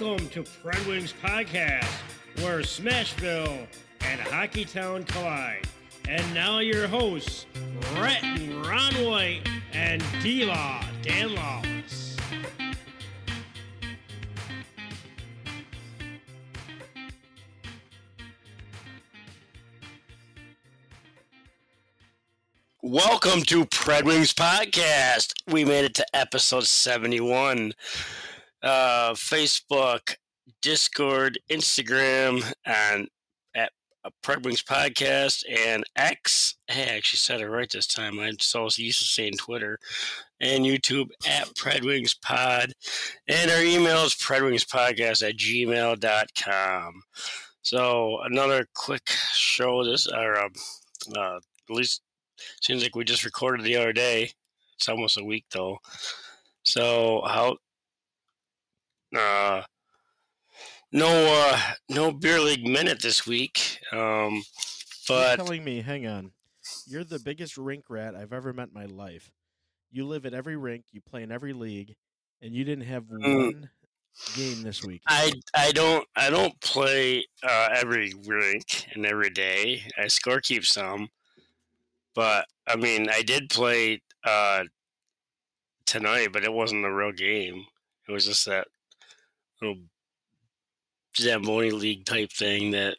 Welcome to PredWings Podcast, where Smashville and Hockeytown collide. And now your hosts, Rhett and Ron White and D-Law, Dan Lawless. Welcome to PredWings Podcast. We made it to episode 71. Facebook, Discord, Instagram, and at PredWings Podcast and X. Hey, I actually said it right this time. I'm so used to saying Twitter and YouTube at PredWings Pod, and our email is PredWingsPodcast@gmail.com. So another quick show. This at least seems like we just recorded the other day. It's almost a week though. So how? No beer league minute this week. But you're telling me, hang on, you're the biggest rink rat I've ever met in my life. You live at every rink, you play in every league, and you didn't have one game this week. I don't play every rink and every day. I score keep some, but I mean I did play tonight, but it wasn't a real game. It was just that little Zamboni League type thing that,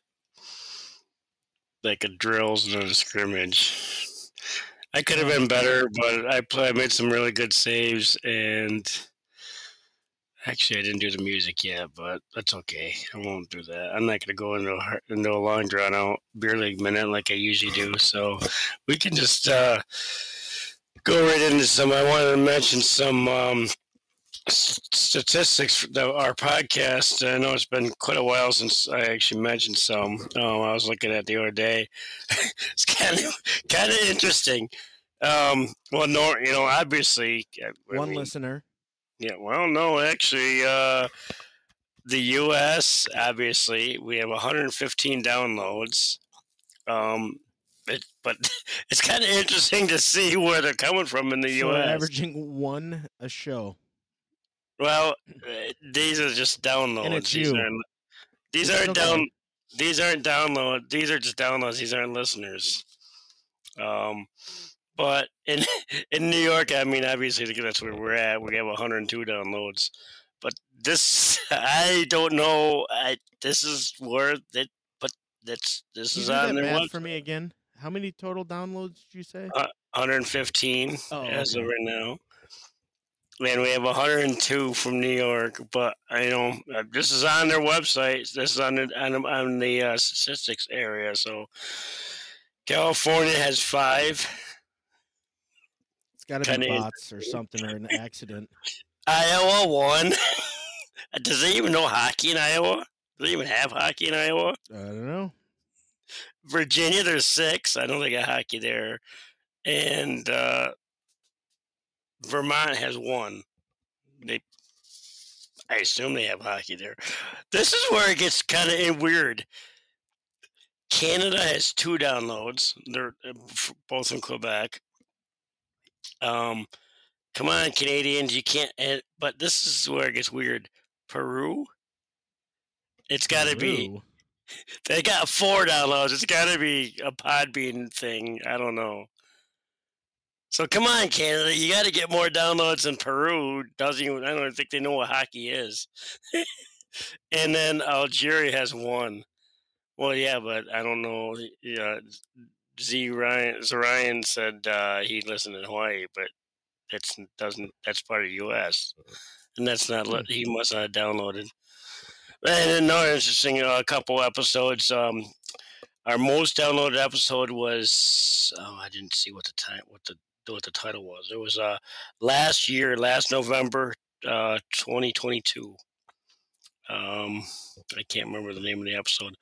like, a drills and a scrimmage. I could have been better, but I made some really good saves, and actually I didn't do the music yet, but that's okay. I won't do that. I'm not going to go into a long drawn-out beer league minute like I usually do, so we can just go right into some. I wanted to mention some statistics for our podcast. I know it's been quite a while since I actually mentioned some. I was looking at the other day. It's kind of interesting. Obviously, listener. Yeah. Well, no, actually, the U.S. Obviously, we have 115 downloads. But it's kind of interesting to see where they're coming from in the U.S. We're averaging one a show. Well, these are just downloads. These aren't downloads. These are just downloads. These aren't listeners. But in New York, I mean, obviously that's where we're at. We have 102 downloads. But this, I don't know. This is where that. But this is on their website. For me again. How many total downloads did you say? 115 as of right now. Man, we have 102 from New York, but I know this is on their website. This is on the statistics area. So California has 5. It's got to be bots or something or an accident. Iowa 1. Does they even know hockey in Iowa? Do they even have hockey in Iowa? I don't know. Virginia, there's 6. I know they got hockey there, and Vermont has 1. I assume they have hockey there. This is where it gets kind of weird. Canada has 2 downloads. They're both from Quebec. Come on, Canadians, you can't. But this is where it gets weird. Peru. It's got to be. They got 4 downloads. It's got to be a Podbean thing. I don't know. So come on, Canada, you got to get more downloads than Peru. I don't think they know what hockey is. And then Algeria has 1. Well, yeah, but I don't know. Yeah, Ryan said he listened in Hawaii, but that's part of the U.S. and that's not. He must not have downloaded. And another interesting couple episodes. Our most downloaded episode was I didn't see what the title was. It was last November 2022. I can't remember the name of the episode,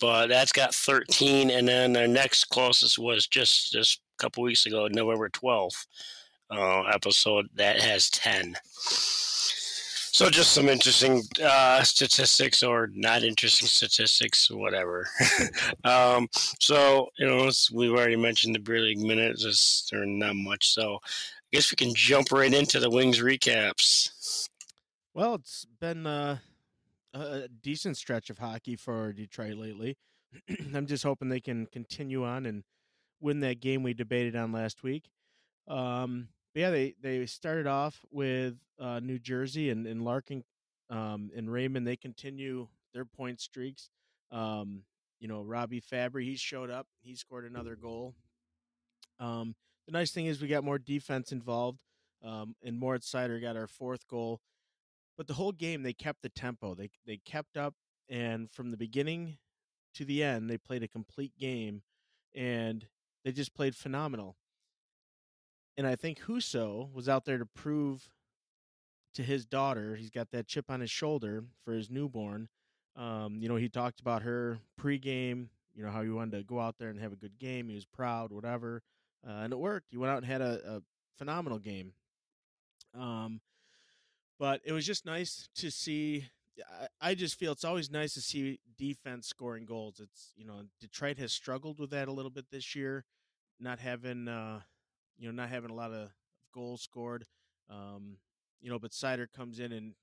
but that's got 13. And then our next closest was just this couple weeks ago, November 12th episode that has 10. So just some interesting statistics or not interesting statistics, whatever. We've already mentioned the beer league minutes. There's not much. So I guess we can jump right into the Wings recaps. Well, it's been a decent stretch of hockey for Detroit lately. I'm just hoping they can continue on and win that game we debated on last week. They started off with New Jersey and Larkin and Raymond. They continue their point streaks. Robbie Fabry, he showed up. He scored another goal. The nice thing is we got more defense involved, and Moritz Seider got our fourth goal. But the whole game, they kept the tempo. They kept up, and from the beginning to the end, they played a complete game, and they just played phenomenal. And I think Husso was out there to prove to his daughter, he's got that chip on his shoulder for his newborn. He talked about her pregame, how he wanted to go out there and have a good game. He was proud, whatever. And it worked. He went out and had a phenomenal game. But it was just nice to see. I just feel it's always nice to see defense scoring goals. It's, Detroit has struggled with that a little bit this year, not having a lot of goals scored. But Seider comes in and,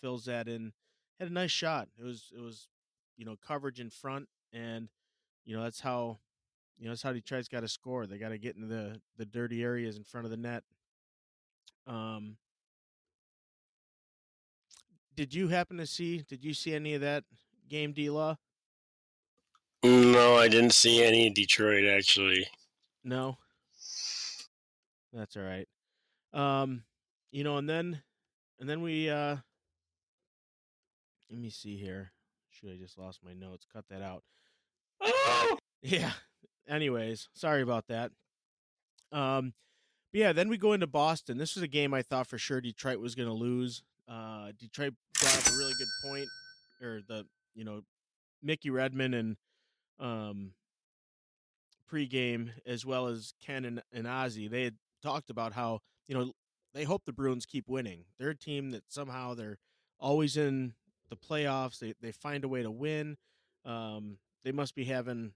fills that in. Had a nice shot. It was, coverage in front, and, that's how Detroit's got to score. They got to get into the dirty areas in front of the net. Did you see any of that game, D-Law? No, I didn't see any in Detroit, actually. No? That's all right. And then we, let me see here. Shoot, I just lost my notes. Cut that out. Oh! Yeah. Anyways, sorry about that. Then we go into Boston. This was a game I thought for sure Detroit was going to lose. Detroit brought up a really good point, or Mickey Redmond and pregame, as well as Ken and Ozzy. They had talked about how, they hope the Bruins keep winning. They're a team that somehow they're always in the playoffs. They find a way to win. They must be having,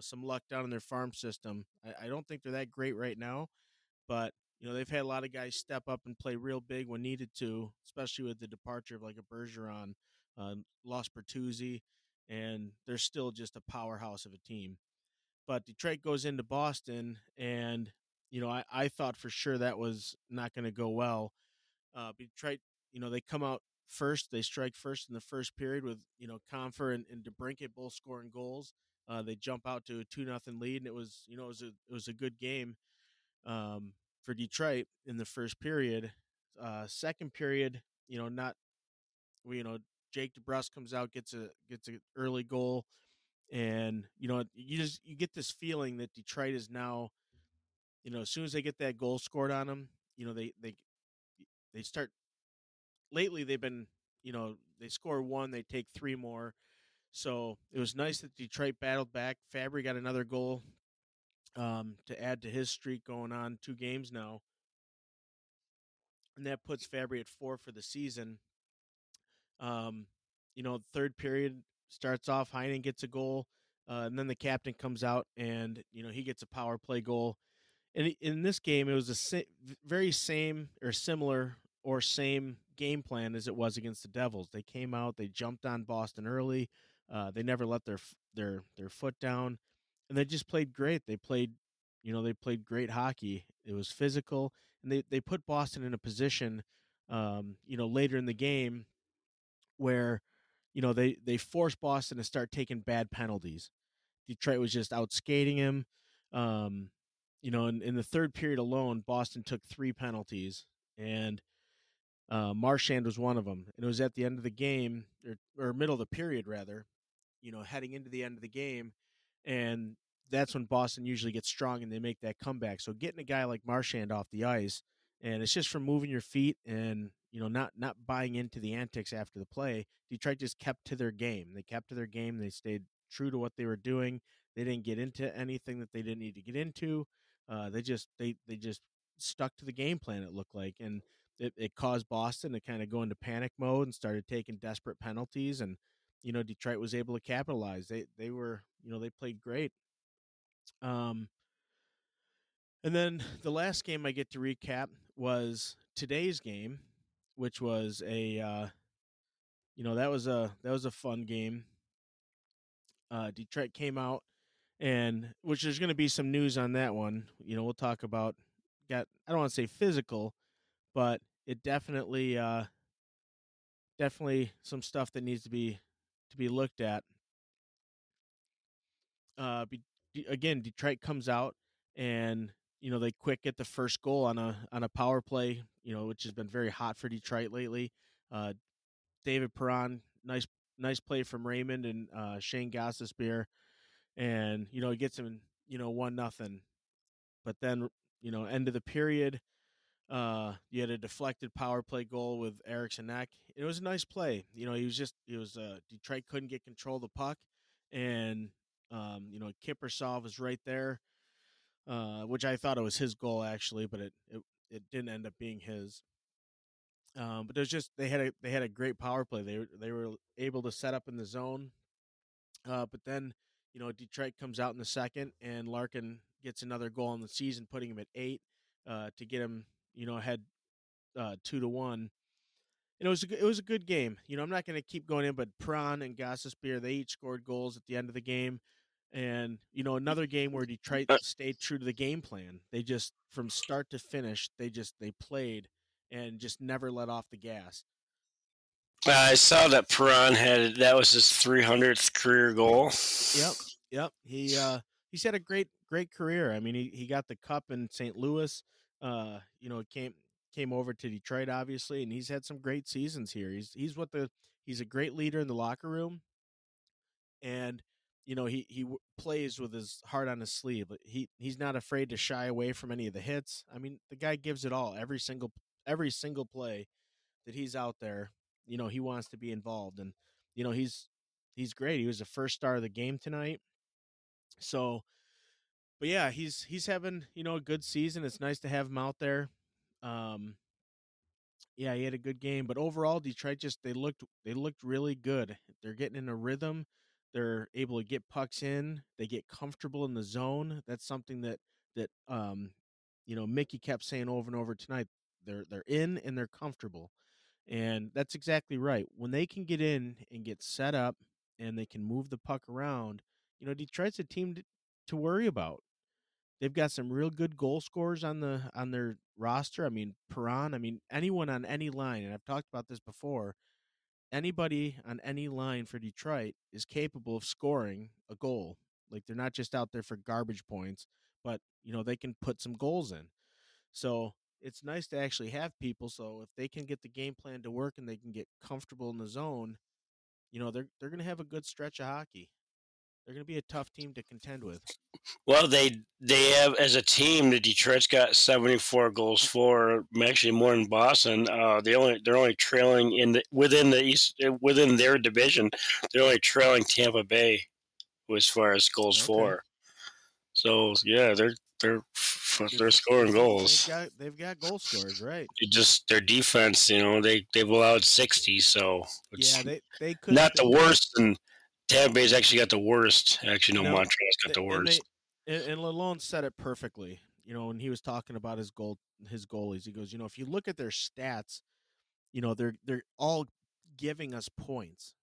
some luck down in their farm system. I don't think they're that great right now, but they've had a lot of guys step up and play real big when needed to, especially with the departure of like a Bergeron, lost Bertuzzi, and they're still just a powerhouse of a team. But Detroit goes into Boston, and, I thought for sure that was not going to go well. Detroit, they come out first. They strike first in the first period with, Confer and DeBrincat both scoring goals. They jump out to a 2-0 lead, and it was a good game. For Detroit in the first period. Second period, Jake DeBrusk comes out, gets an early goal, and you get this feeling that Detroit is now, as soon as they get that goal scored on them, they start. Lately they've been, they score one, they take three more, so it was nice that Detroit battled back. Fabry got another goal. To add to his streak going on 2 games now. And that puts Fabry at 4 for the season. Third period starts off, Heinen gets a goal, and then the captain comes out and, he gets a power play goal. And in this game, it was same game plan as it was against the Devils. They came out, they jumped on Boston early. They never let their foot down. And they just played great. They played great hockey. It was physical, and they put Boston in a position, later in the game where, they forced Boston to start taking bad penalties. Detroit was just out skating him. In the third period alone, Boston took 3 penalties, and Marchand was one of them. And it was at the end of the game, or middle of the period rather, heading into the end of the game. And that's when Boston usually gets strong and they make that comeback. So getting a guy like Marchand off the ice, and it's just from moving your feet and, not buying into the antics after the play. Detroit just kept to their game. They kept to their game. They stayed true to what they were doing. They didn't get into anything that they didn't need to get into. They just stuck to the game plan, it looked like. And it caused Boston to kind of go into panic mode and started taking desperate penalties. And, Detroit was able to capitalize. They were, they played great. And then the last game I get to recap was today's game, which was a you know, that was a fun game. Detroit came out, and which there's going to be some news on that one. You know, we'll talk about. I don't want to say physical, but it definitely some stuff that needs to be looked at. Again, Detroit comes out, and you know they quick get the first goal on a power play. You know, which has been very hot for Detroit lately. David Perron, nice play from Raymond and Shane Gostisbehere, and you know it gets him, you know, 1-0. But then you know end of the period, you had a deflected power play goal with Eriksson Ek. It was a nice play. You know, he was Detroit couldn't get control of the puck, and you know Kiprusoff was right there, which I thought it was his goal actually, but it didn't end up being his. But there's just they had a great power play. They were able to set up in the zone, but then you know Detroit comes out in the second, and Larkin gets another goal on the season, putting him at 8 to get him you know ahead 2-1. And it was a good game. You know I'm not going to keep going in, but Perron and Gostisbehere, they each scored goals at the end of the game. And, you know, another game where Detroit stayed true to the game plan. They just, from start to finish, they played and just never let off the gas. I saw that Perron that was his 300th career goal. Yep. He's had a great career. I mean, he got the cup in St. Louis. You know, came over to Detroit, obviously, and he's had some great seasons here. He's a great leader in the locker room. And, you know, he plays with his heart on his sleeve. He's not afraid to shy away from any of the hits. I mean, the guy gives it all. Every single play that he's out there, you know, he wants to be involved. And, you know, he's great. He was the first star of the game tonight. So, but, yeah, he's having, you know, a good season. It's nice to have him out there. Yeah, he had a good game. But overall, Detroit just they looked really good. They're getting in a rhythm. They're able to get pucks in. They get comfortable in the zone. That's something that you know Mickey kept saying over and over tonight. They're in and they're comfortable, and that's exactly right. When they can get in and get set up and they can move the puck around, you know Detroit's a team to worry about. They've got some real good goal scorers on their roster. I mean Perron. I mean anyone on any line, and I've talked about this before. Anybody on any line for Detroit is capable of scoring a goal. Like they're not just out there for garbage points, but you know they can put some goals in. So it's nice to actually have people. So if they can get the game plan to work and they can get comfortable in the zone, you know they're going to have a good stretch of hockey. They're going to be a tough team to contend with. Well, they have as a team. The Detroit's got 74 goals for, actually more than Boston. They're only trailing within their division. They're only trailing Tampa Bay as far as goals for. So yeah, they're scoring goals. They've got goal scorers, right? It just their defense, you know, they've allowed 60. So it's they could not the worst and. Tampa Bay's actually got the worst. Actually, no, Montreal's got the worst. And Lalonde said it perfectly. You know, when he was talking about his goalies, he goes, you know, if you look at their stats, you know, they're all giving us points.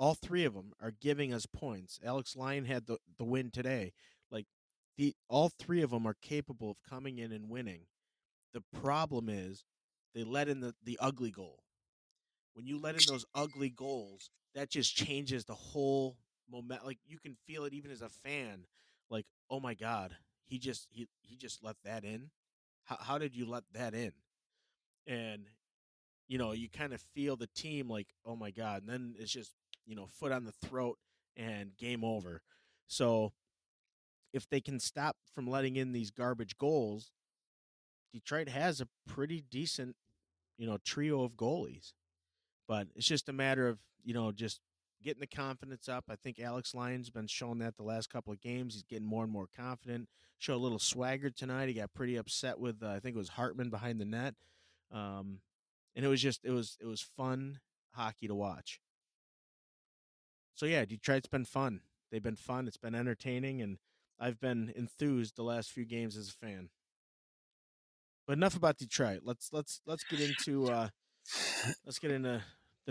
All three of them are giving us points. Alex Lyon had the win today. Like all three of them are capable of coming in and winning. The problem is they let in the ugly goal. When you let in those ugly goals, that just changes the whole moment. Like you can feel it even as a fan. Like, oh my God, he just let that in. How did you let that in? And you know, you kind of feel the team like, oh my God. And then it's just, you know, foot on the throat and game over. So if they can stop from letting in these garbage goals, Detroit has a pretty decent, you know, trio of goalies. But it's just a matter of, you know, just getting the confidence up. I think Alex Lyon's been showing that the last couple of games. He's getting more and more confident. Showed a little swagger tonight. He got pretty upset with, I think it was Hartman behind the net. And it was just, it was fun hockey to watch. So, yeah, Detroit's been fun. They've been fun. It's been entertaining. And I've been enthused the last few games as a fan. But enough about Detroit. Let's get into...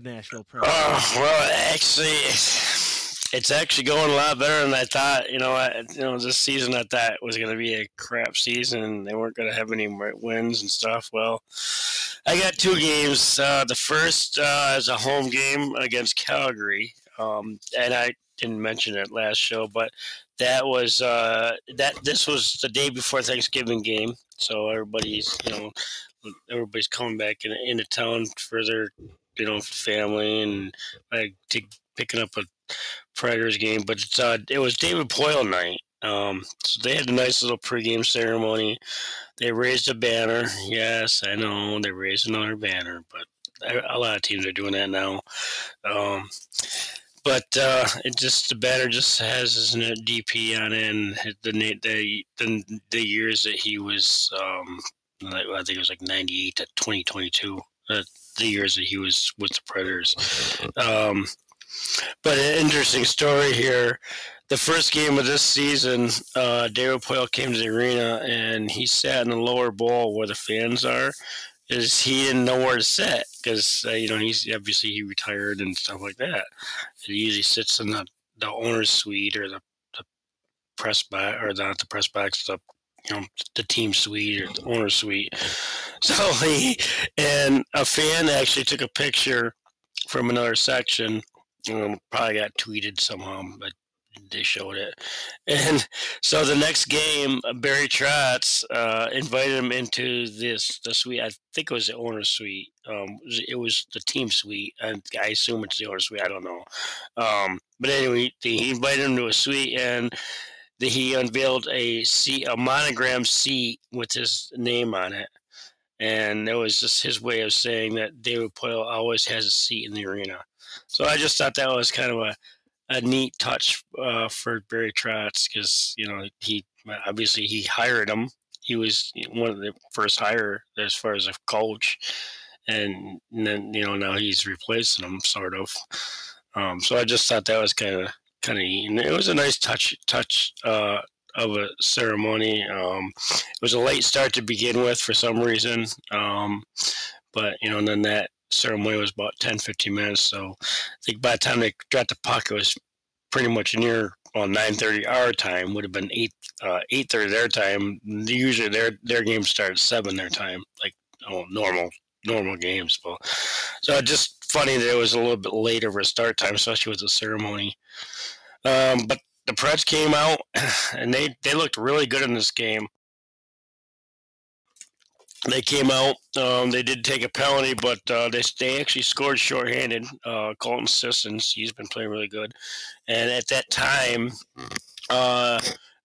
the national program? Well, actually, it's actually going a lot better than I thought. You know, this season I thought was going to be a crap season. They weren't going to have any wins and stuff. Well, I got two games. The first is a home game against Calgary, and I didn't mention it last show, but that was this was the day before Thanksgiving game, so everybody's coming back into town for their family and picking up a Predators game. But it was David Poile night, so they had a nice little pregame ceremony. They raised a banner. Yes, I know they raised another banner, but a lot of teams are doing that now. But the banner just has his DP on it, and the years that he was, I think it was like 98 to 2022, the years that he was with the Predators. But an interesting story here. The first game of this season, David Poile came to the arena, and he sat in the lower bowl where the fans are. He didn't know where to sit because, he's obviously he retired and stuff like that. He usually sits in the owner's suite or the press box, or not the press box, the team suite or the owner's suite. So a fan actually took a picture from another section, probably got tweeted somehow, but they showed it. And so the next game, Barry Trotz invited him into the suite. I think it was the owner's suite. It was the team suite. I assume it's the owner's suite. I don't know. But anyway, he invited him to a suite, and he unveiled a monogram C with his name on it. And that was just his way of saying that David Poile always has a seat in the arena. So I just thought that was kind of a neat touch for Barry Trotz because, he hired him. He was one of the first hire as far as a coach. And then, now he's replacing him sort of. So I just thought that was kind of neat. And it was a nice touch of a ceremony. It was a late start to begin with for some reason. But, then that ceremony was about 10-15 minutes, so I think by the time they dropped the puck, it was pretty much near 9:30 our time. Would have been 8:30 their time. Usually their game starts 7 their time, like normal games. But so just funny that it was a little bit later for a start time, especially with the ceremony. But the Preds came out and they looked really good in this game. They came out. They did take a penalty, but they actually scored shorthanded. Colton Sissons, he's been playing really good. And at that time,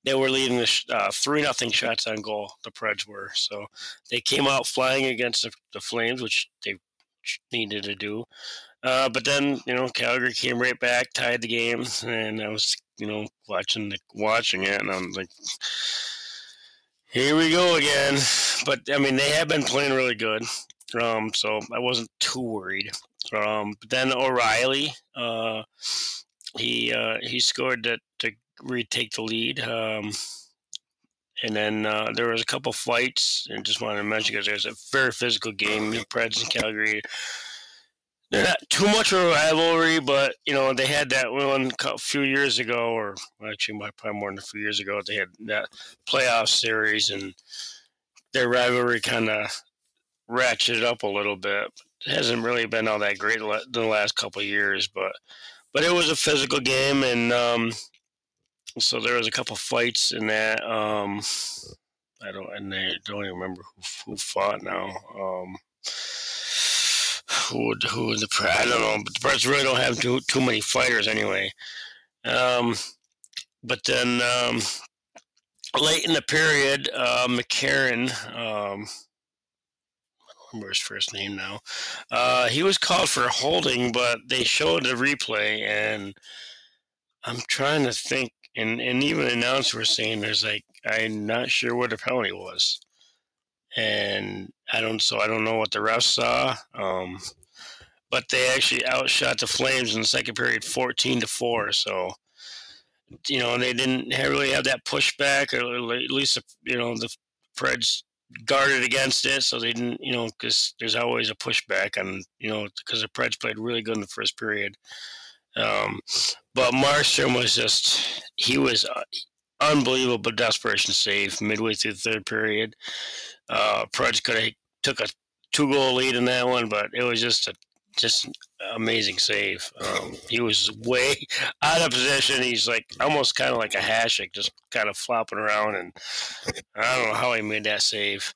they were leading the 3-0 shots on goal, the Preds were. So they came out flying against the Flames, which they needed to do. But then, Calgary came right back, tied the game, and I was, watching it, and I'm like, here we go again. But, they have been playing really good, so I wasn't too worried. But then O'Reilly, he scored to retake the lead. And then there was a couple fights. I just wanted to mention because there's a very physical game, the Preds and Calgary. They're not too much of a rivalry, but, they had that one a few years ago, or actually probably more than a few years ago. They had that playoff series, and their rivalry kind of ratcheted up a little bit. It hasn't really been all that great the last couple of years, but it was a physical game, and so there was a couple fights in that. I don't even remember who fought now. Who the Preds? I don't know, but the Preds really don't have too many fighters anyway. But then late in the period, McCarron, I don't remember his first name now, he was called for holding, but they showed the replay, and I'm trying to think, and even the announcer was saying I'm not sure what the penalty was. And I don't know what the refs saw, but they actually outshot the Flames in the second period 14-4. So, they didn't really have that pushback, or at least the Preds guarded against it, so they didn't, you know, because there's always a pushback on, you know, because the Preds played really good in the first period. But Marchand was just, he was unbelievable desperation save midway through the third period. Preds could have took a 2-goal lead in that one, but it was just a just amazing save. He was way out of position. He's like almost kind of like a Hasek, just kind of flopping around, and I don't know how he made that save.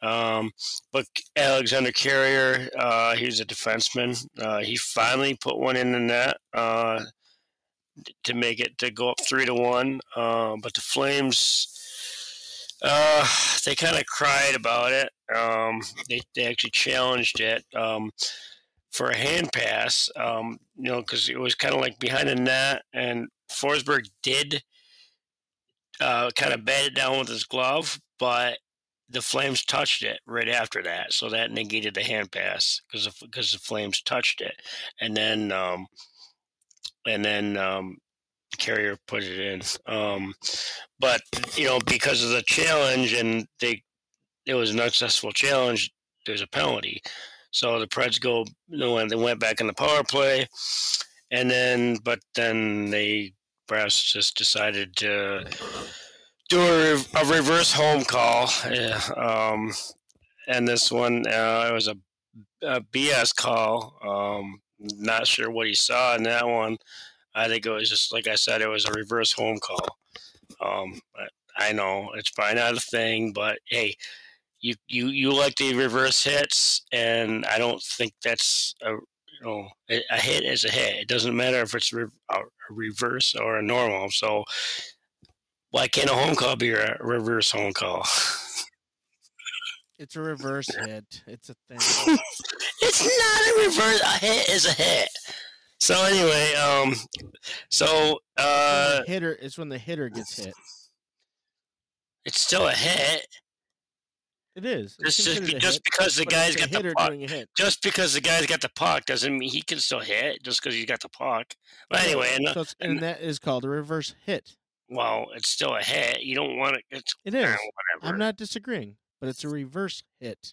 But Alexander Carrier, he was a defenseman. He finally put one in the net to make it to go up 3-1. But the Flames, they kind of cried about it. They actually challenged it. For a hand pass, you know, because it was kind of like behind the net, and Forsberg did kind of bat it down with his glove, but the Flames touched it right after that, so that negated the hand pass because the Flames touched it, and then Carrier put it in, but you know, because of the challenge and it was an unsuccessful challenge, there's a penalty. So the Preds go, you know, they went back in the power play, but then they perhaps just decided to do a reverse home call. Yeah. And this one, it was a BS call. Not sure what he saw in that one. I think it was just, like I said, it was a reverse home call. I know it's probably not a thing, but hey, You like the reverse hits, and I don't think that's a hit is a hit. It doesn't matter if it's a reverse or a normal. So why can't a home call be a reverse home call? It's a reverse hit. It's a thing. It's not a reverse. A hit is a hit. So anyway, it's when the hitter gets hit. It's still a hit. It is. Just because the guy's got the puck doesn't mean he can still hit just because he's got the puck. But anyway, and that is called a reverse hit. Well, it's still a hit. You don't want it. It is. Whatever. I'm not disagreeing, but it's a reverse hit.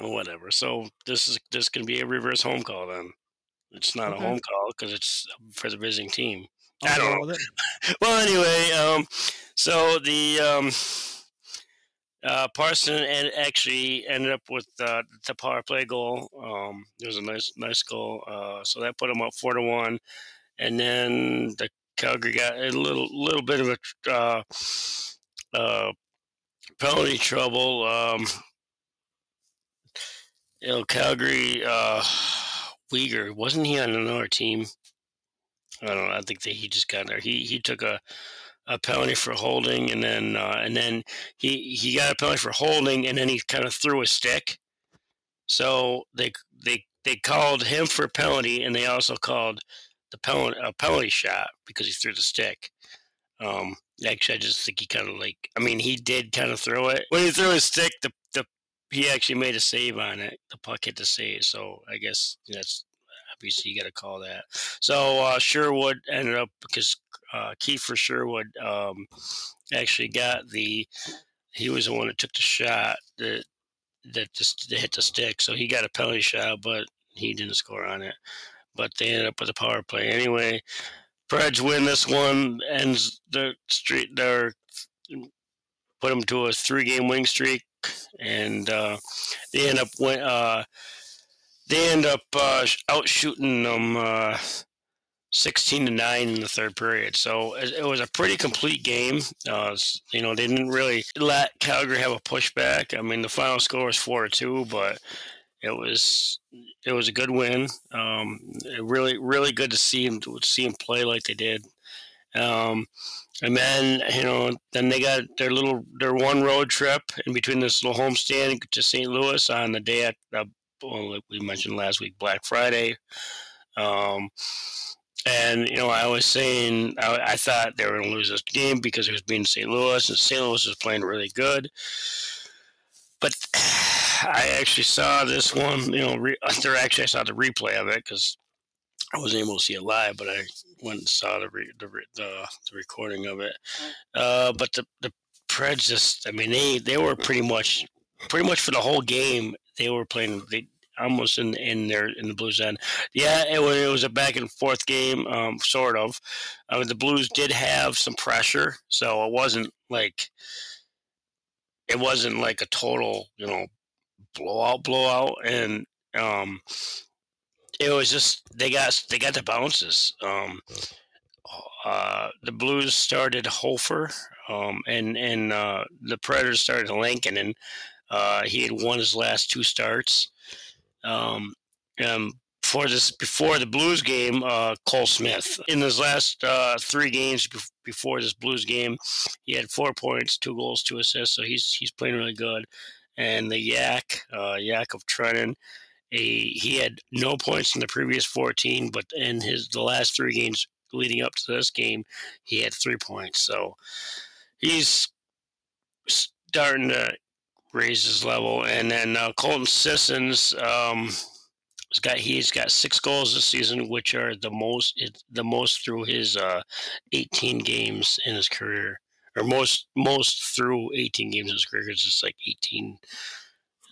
Well, whatever. So this can be a reverse home call then. It's not a home call because it's for the visiting team. I don't know. Well, anyway, so the. Parson and actually ended up with the power play goal. It was a nice goal. So that put them up 4-1, and then the Calgary got a little bit of a penalty trouble. Calgary Weegar, wasn't he on another team? I don't know. I think that he just got there. He took a penalty for holding, and then he got a penalty for holding, and then he kind of threw a stick. So they called him for a penalty, and they also called a penalty shot because he threw the stick. Actually, I just think he kind of he did kind of throw it. When he threw his stick, he actually made a save on it. The puck hit the save, so I guess that's obviously you got to call that. So Sherwood ended up because. Kiefer Sherwood actually got he was the one that took the shot that hit the stick. So he got a penalty shot, but he didn't score on it. But they ended up with a power play. Anyway, Preds win this one, ends put them to a 3-game winning streak. And they end up out shooting them 16-9 in the third period. So it was a pretty complete game. You know, they didn't really let Calgary have a pushback. I mean, the final score was 4-2, but it was a good win. Really, really good to see him play like they did. And then, you know, then they got their one road trip in between this little homestand to St. Louis on the day like we mentioned last week, Black Friday. And, you know, I was saying I thought they were going to lose this game because it was being St. Louis, and St. Louis was playing really good. But I actually saw this one, you know, I saw the replay of it because I wasn't able to see it live, but I went and saw the recording of it. But the Preds just, I mean, they were pretty much for the whole game. They were playing almost in the Blues end. Yeah, it was a back and forth game, sort of. I mean, the Blues did have some pressure, so it wasn't like a total, you know, blowout. And it was just they got the bounces. The Blues started Hofer, and the Predators started Larkin, and he had won his last two starts. Before the Blues game, Cole Smith, in his last three games before this Blues game, he had 4 points, 2 goals, 2 assists. So he's playing really good. And the Yakov Trenin, he had no points in the previous 14, but in the last three games leading up to this game, he had 3 points. So he's starting to raise his level. And then Colton Sissons, he's got 6 goals this season, which are the most through his 18 games in his career, or most through 18 games in his career. Because it's like 18.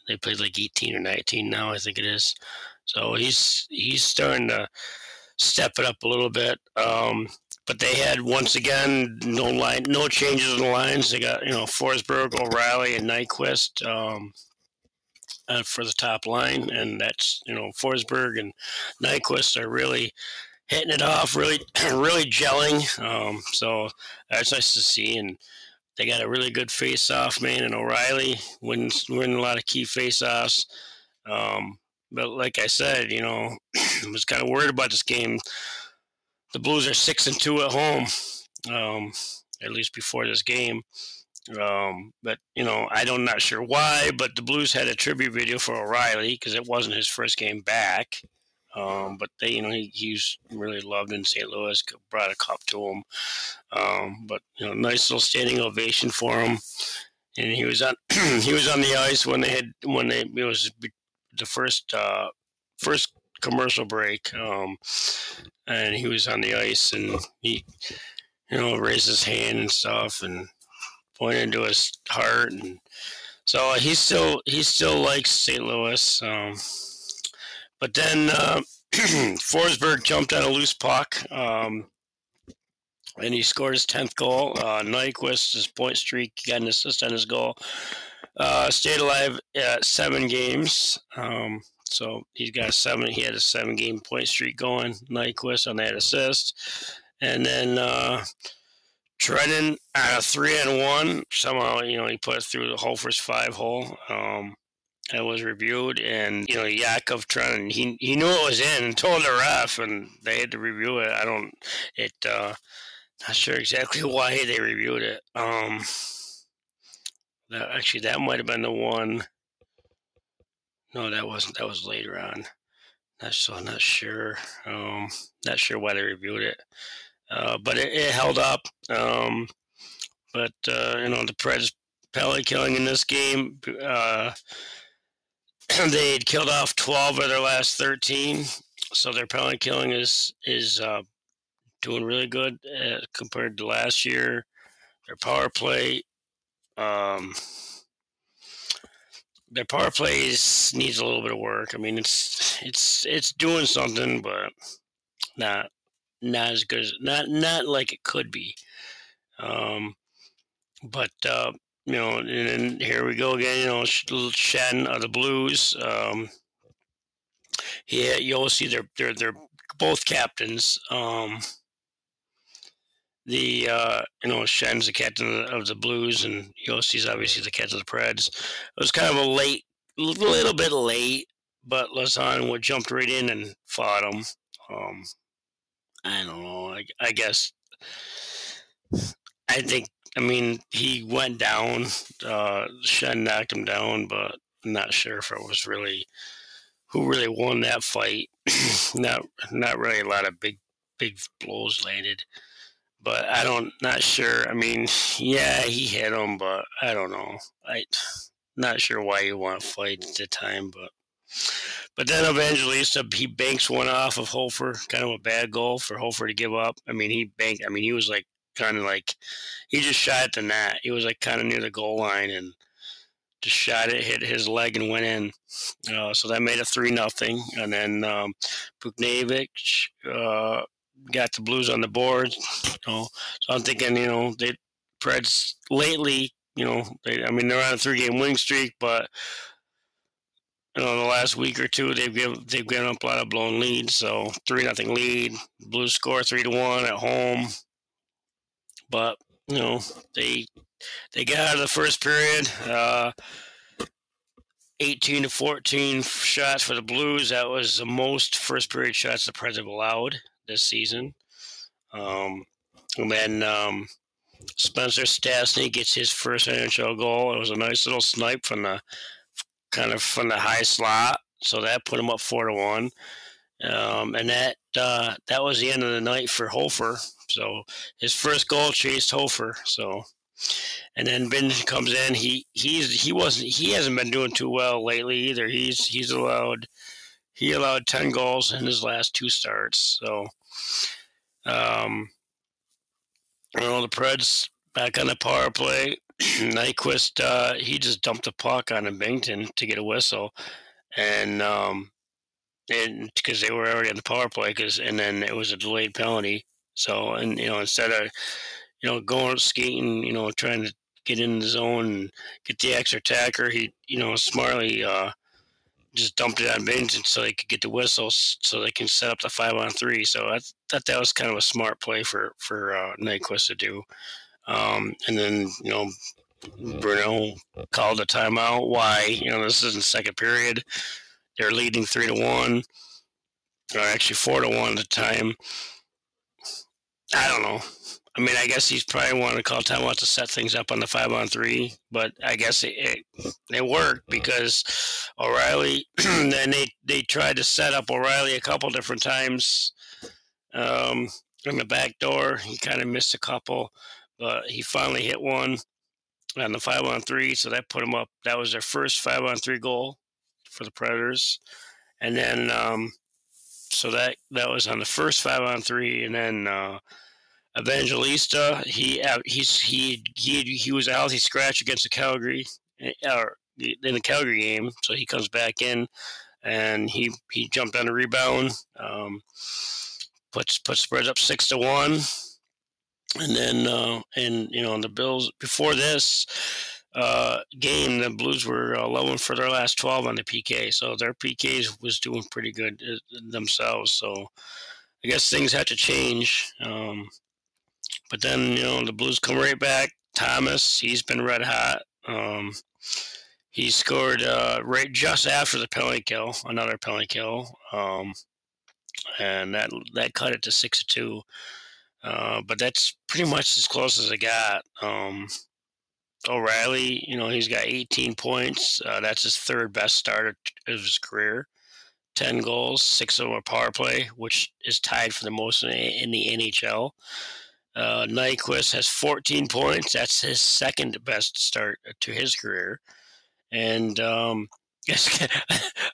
They played like 18 or 19 now, I think it is. So he's starting to step it up a little bit. But they had, once again, no changes in the lines. They got, Forsberg, O'Reilly, and Nyquist for the top line. And that's, Forsberg and Nyquist are really hitting it off, really, really gelling. So that's nice to see. And they got a really good face-off, man. And O'Reilly winning a lot of key face-offs. But like I said, I was kind of worried about this game. The Blues are 6-2 at home, at least before this game. But, I'm not sure why, but the Blues had a tribute video for O'Reilly because it wasn't his first game back. But they, he's really loved in St. Louis, brought a cup to him. But, nice little standing ovation for him. And he was on the ice when it was the first commercial break. And he was on the ice, and he, raised his hand and stuff, and pointed to his heart, and so he still likes St. Louis. But then Forsberg jumped on a loose puck, and he scored his 10th goal. Nyquist, his point streak, got an assist on his goal. Stayed alive at 7 games. So he had a 7-game point streak going. Nyquist on that assist. And then Trenin on a 3-on-1. Somehow, he put it through the Hofer's 5-hole. It was reviewed. And, Yakov Trenin, he knew it was in and told the ref, and they had to review it. Not sure exactly why they reviewed it. That might have been the one. No, that wasn't. That was later on. I'm not sure. Not sure why they reviewed it. But it held up. The Preds penalty killing in this game. They had killed off 12 of their last 13. So their penalty killing is doing really good compared to last year. Their power play. Their power play needs a little bit of work. I mean, it's doing something, but not as good as not like it could be. And then here we go again. Schenn of the Blues. You'll see they're both captains. Schenn's the captain of the Blues, and Yossi's obviously the captain of the Preds. It was kind of a little bit late, but Lazan jumped right in and fought him. I don't know. I guess. He went down. Schenn knocked him down, but I'm not sure if it was really who really won that fight. Not really a lot of big blows landed. But not sure. I mean, yeah, he hit him, but I don't know. I'm not sure why you want to fight at the time. But then Evangelista, he banks one off of Hofer, kind of a bad goal for Hofer to give up. I mean, he was like kind of like, he just shot at the net. He was like kind of near the goal line and just shot it, hit his leg and went in. So that made it 3-0. And then Buknevich got the Blues on the board. So I'm thinking, they Preds lately, they're on a 3-game winning streak, but the last week or two they've given up a lot of blown leads. So 3-0 lead. Blues score 3-1 at home. But they got out of the first period. 18 to 14 shots for the Blues. That was the most first period shots the Preds have allowed this season. And then Spencer Stastny gets his first NHL goal. It was a nice little snipe from the high slot, so that put him up 4-1. And that was the end of the night for Hofer. So his first goal chased Hofer. So, and then Binnington comes in. He hasn't been doing too well lately either. He allowed 10 goals in his last 2 starts. So, the Preds back on the power play. Nyquist, he just dumped a puck on Binnington to get a whistle, and because they were already on the power play, and then it was a delayed penalty. So, and instead of going skating, trying to get in the zone and get the extra attacker, he smartly just dumped it on Binnington so they could get the whistle, so they can set up the 5-on-3. So I thought that was kind of a smart play for Nyquist to do. And then, Bruno called a timeout. Why? This isn't second period. They're leading 3-1, or actually 4-1 at the time. I don't know. I guess he's probably wanting to call timeout to set things up on the 5-on-3, but I guess it worked because O'Reilly, then they tried to set up O'Reilly a couple different times. In the back door, he kind of missed a couple. But he finally hit one on the 5-on-3, so that put him up. That was their first 5-on-3 goal for the Predators. And then so that was on the first 5-on-3. And then Evangelista, he was out. He scratched against the Calgary in the Calgary game, so he comes back in and he jumped on a rebound, puts Spreads up 6-1. And then, the Bills, before this game, the Blues were 11 for their last 12 on the PK. So their PKs was doing pretty good themselves. So I guess things had to change. But then, the Blues come right back. Thomas, he's been red hot. He scored right just after the penalty kill, another penalty kill. And that cut it to 6-2. But that's pretty much as close as I got. O'Reilly, he's got 18 points. That's his third best start of his career. 10 goals, 6 of them are power play, which is tied for the most in the NHL. Nyquist has 14 points. That's his second best start to his career. And it's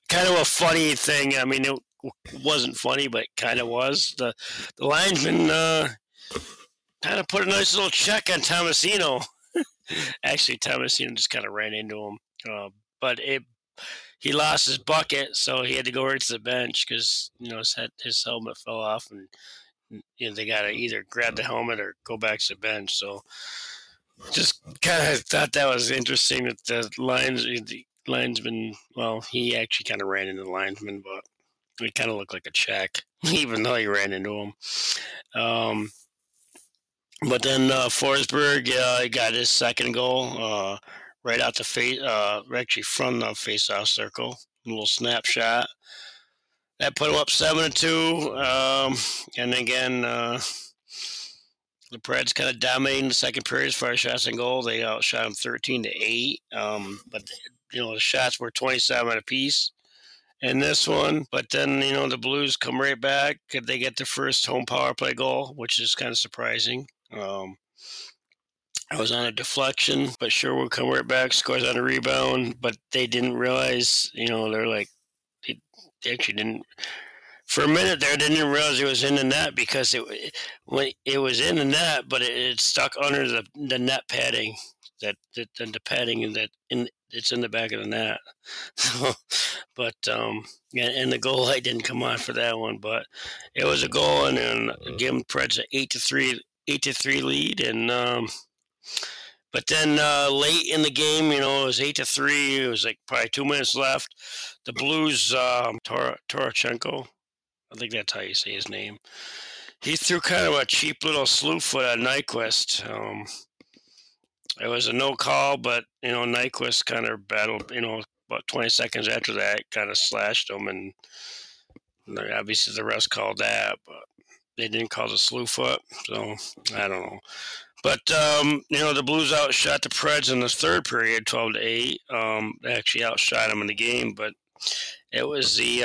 kind of a funny thing. It wasn't funny, but kind of was. The linesman kind of put a nice little check on Tomasino. Actually, Tomasino just kind of ran into him. But he lost his bucket, so he had to go right to the bench because, his helmet fell off, and they got to either grab the helmet or go back to the bench. So just kind of thought that was interesting that the linesman, he actually kind of ran into the linesman, but it kind of looked like a check, even though he ran into him. But then Forsberg got his second goal right out the face, actually from the face-off circle, a little snapshot. That put him up 7-2. And again, the Preds kind of dominating the second period as far as shots and goal. They outshot him 13-8. But the shots were 27 apiece. And this one, but then, the Blues come right back. They get their first home power play goal, which is kind of surprising. I was on a deflection, but Sherwood come right back, scores on a rebound, but they didn't realize, they actually didn't for a minute there, I didn't realize it was in the net because it was in the net, but it stuck under the net padding the padding that it's in the back of the net. So, but and the goal light didn't come on for that one, but it was a goal, and then gave them Preds an 8-3 lead, and but then late in the game, you know, it was 8-3. It was like probably 2 minutes left. The Blues, Torachenko, I think that's how you say his name. He threw kind of a cheap little slew foot at Nyquist. It was a no call, but, you know, Nyquist kind of battled, you know, about 20 seconds after that, kind of slashed him. And obviously the refs called that, but they didn't call the slew foot. So I don't know. But, you know, the Blues outshot the Preds in the third period, 12-8. They actually outshot them in the game, but it was the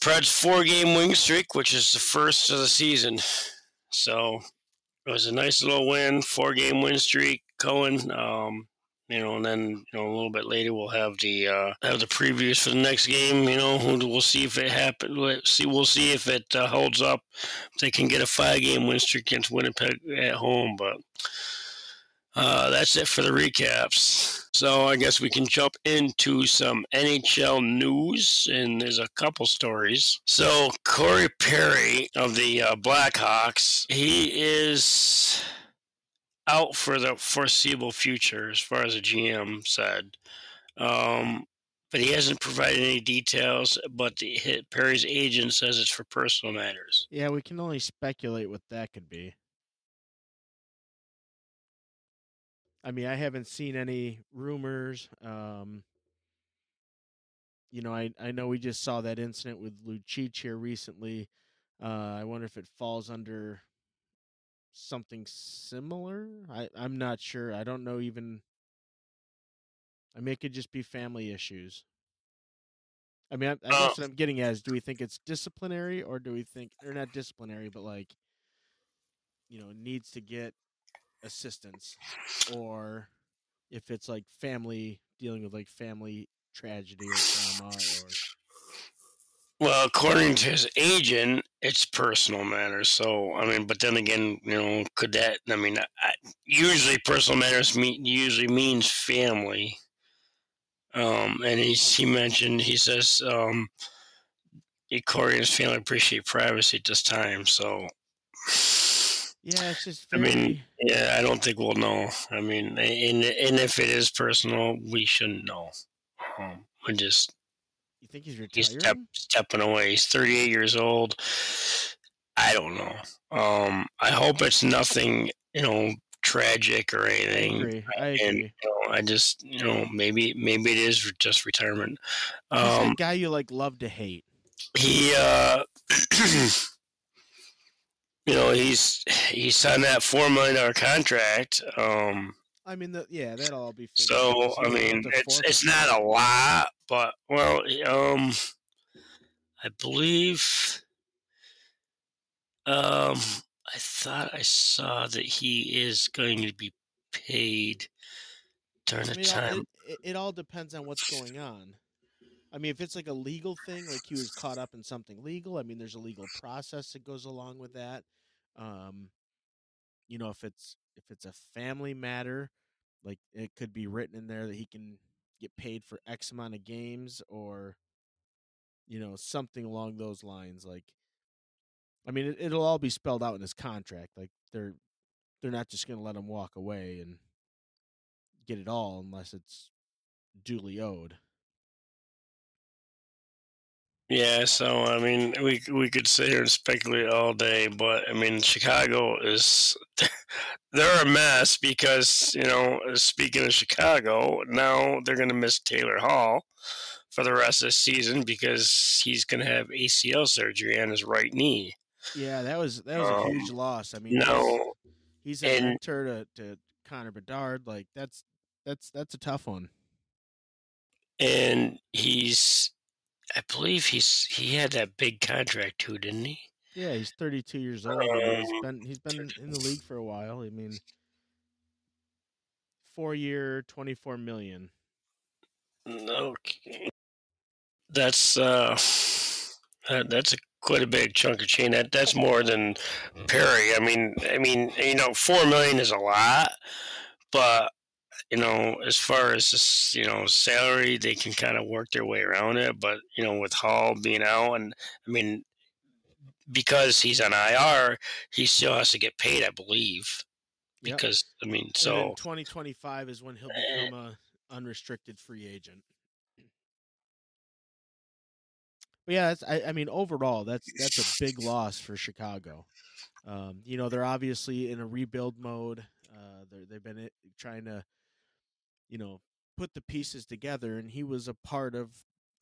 Preds' 4-game win streak, which is the first of the season. So it was a nice little win, 4-game win streak going. You know, and then, you know, a little bit later we'll have the previews for the next game. You know, we'll see if it happens. We'll see if it holds up. If they can get a 5-game win streak against Winnipeg at home, but that's it for the recaps. So I guess we can jump into some NHL news, and there's a couple stories. So Corey Perry of the Blackhawks, he is out for the foreseeable future, as far as the GM said. But he hasn't provided any details, but Perry's agent says it's for personal matters. Yeah, we can only speculate what that could be. I mean, I haven't seen any rumors. You know, I know we just saw that incident with Lucic here recently. I wonder if it falls under something similar. I'm not sure. I don't know even. I mean, it could just be family issues. I mean, I guess what I'm getting at is, do we think it's disciplinary, or do we think, or not disciplinary, but like, you know, needs to get assistance, or if it's like family, dealing with like family tragedy or trauma or. Well, according to his agent, it's personal matters. So, I mean, but then again, you know, could that, I mean, usually personal matters usually means family. And he mentioned, he says, Corey and his family appreciate privacy at this time. So, yeah, it's just very... I mean, yeah, I don't think we'll know. I mean, and if it is personal, we shouldn't know. We just... You think he's retired? He's stepping away. He's 38 years old. I don't know. I hope it's nothing, you know, tragic or anything. I agree. And, you know, I just, you know, maybe it is just retirement. He's a guy you like love to hate. He, you know, he signed that $4 million contract. I mean, that'll all be fixed. So, I mean, it's not a lot, but, well, I believe, I thought I saw that he is going to be paid during the time. It all depends on what's going on. I mean, if it's like a legal thing, like he was caught up in something legal, I mean, there's a legal process that goes along with that. You know, if it's a family matter, like it could be written in there that he can get paid for X amount of games, or, you know, something along those lines. Like, I mean, it'll all be spelled out in his contract. Like they're not just going to let him walk away and get it all unless it's duly owed. Yeah, so, I mean, we could sit here and speculate all day, but, I mean, Chicago is, they're a mess because, you know, speaking of Chicago, now they're going to miss Taylor Hall for the rest of the season because he's going to have ACL surgery on his right knee. Yeah, that was a huge loss. I mean, no, he's an mentor to Connor Bedard. Like, that's a tough one. And I believe he had that big contract too, didn't he? Yeah, he's 32 years old. He's been in the league for a while. I mean, 4-year, $24 million. Okay, that's That's quite a big chunk of change. That's more than Perry. I mean, $4 million is a lot, but as far as this, salary, they can kind of work their way around it. But with Hall being out, and I mean, because he's on IR, he still has to get paid, I believe. Because yep. I mean, so 2025 is when he'll become a unrestricted free agent. But yeah, I mean, overall, that's a big loss for Chicago. They're obviously in a rebuild mode. They've been trying to, put the pieces together, and he was a part of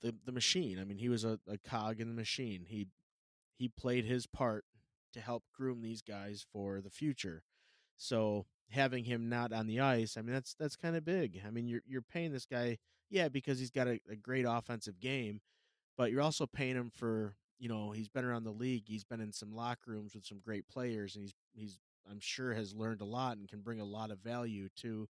the machine. I mean, he was a cog in the machine. He played his part to help groom these guys for the future. So having him not on the ice, I mean, that's kind of big. I mean, you're paying this guy, because he's got a great offensive game, but you're also paying him for, he's been around the league. He's been in some locker rooms with some great players, and he's I'm sure has learned a lot and can bring a lot of value to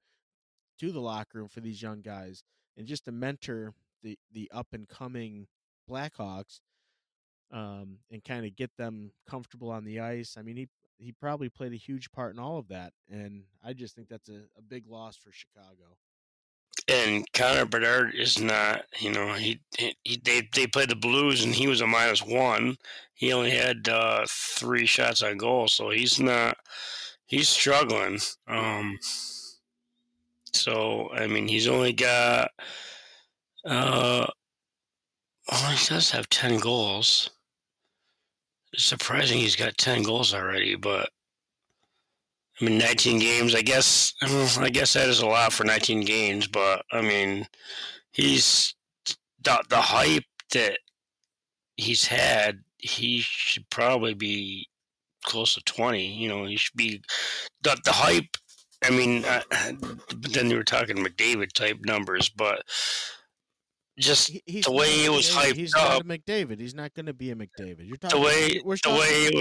the locker room for these young guys. And just to mentor the up and coming Blackhawks, and kind of get them comfortable on the ice. I mean, he probably played a huge part in all of that. And I just think that's a big loss for Chicago. And Connor Bedard is not, they played the Blues and he was a -1. He only had 3 shots on goal. So he's struggling. He's only got, he does have 10 goals. It's surprising he's got 10 goals already, but 19 games, I guess that is a lot for 19 games, but he's the hype that he's had, he should probably be close to 20, he should be the hype. But then they were talking McDavid type numbers, but just the way it was hyped he's up. He's not a McDavid. He's not going to be a McDavid. You're talking the way it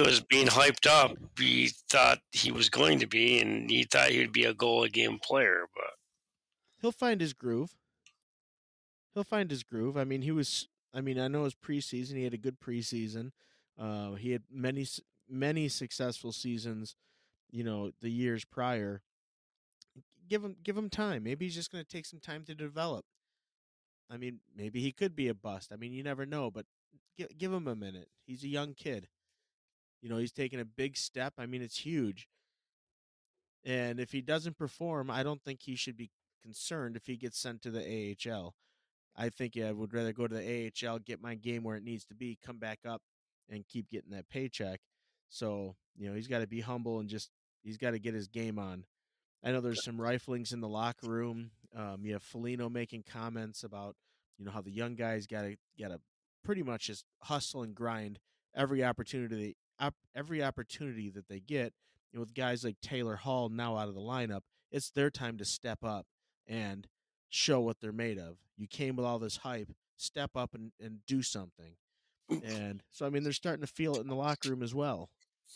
was being hyped up. He thought he was going to be, and he thought he'd be a goal a game player. But he'll find his groove. I mean, I know it was preseason. He had a good preseason. He had many successful seasons. The years prior. Give him time. Maybe he's just going to take some time to develop. Maybe he could be a bust. You never know, but give him a minute. He's a young kid. He's taking a big step. It's huge. And if he doesn't perform, I don't think he should be concerned if he gets sent to the AHL. I think I would rather go to the AHL, get my game where it needs to be, come back up, and keep getting that paycheck. So, he's got to be humble and he's got to get his game on. I know there's some riflings in the locker room. You have Foligno making comments about, how the young guys gotta pretty much just hustle and grind every opportunity that they get. And with guys like Taylor Hall now out of the lineup, it's their time to step up and show what they're made of. You came with all this hype, step up and do something. And so, they're starting to feel it in the locker room as well.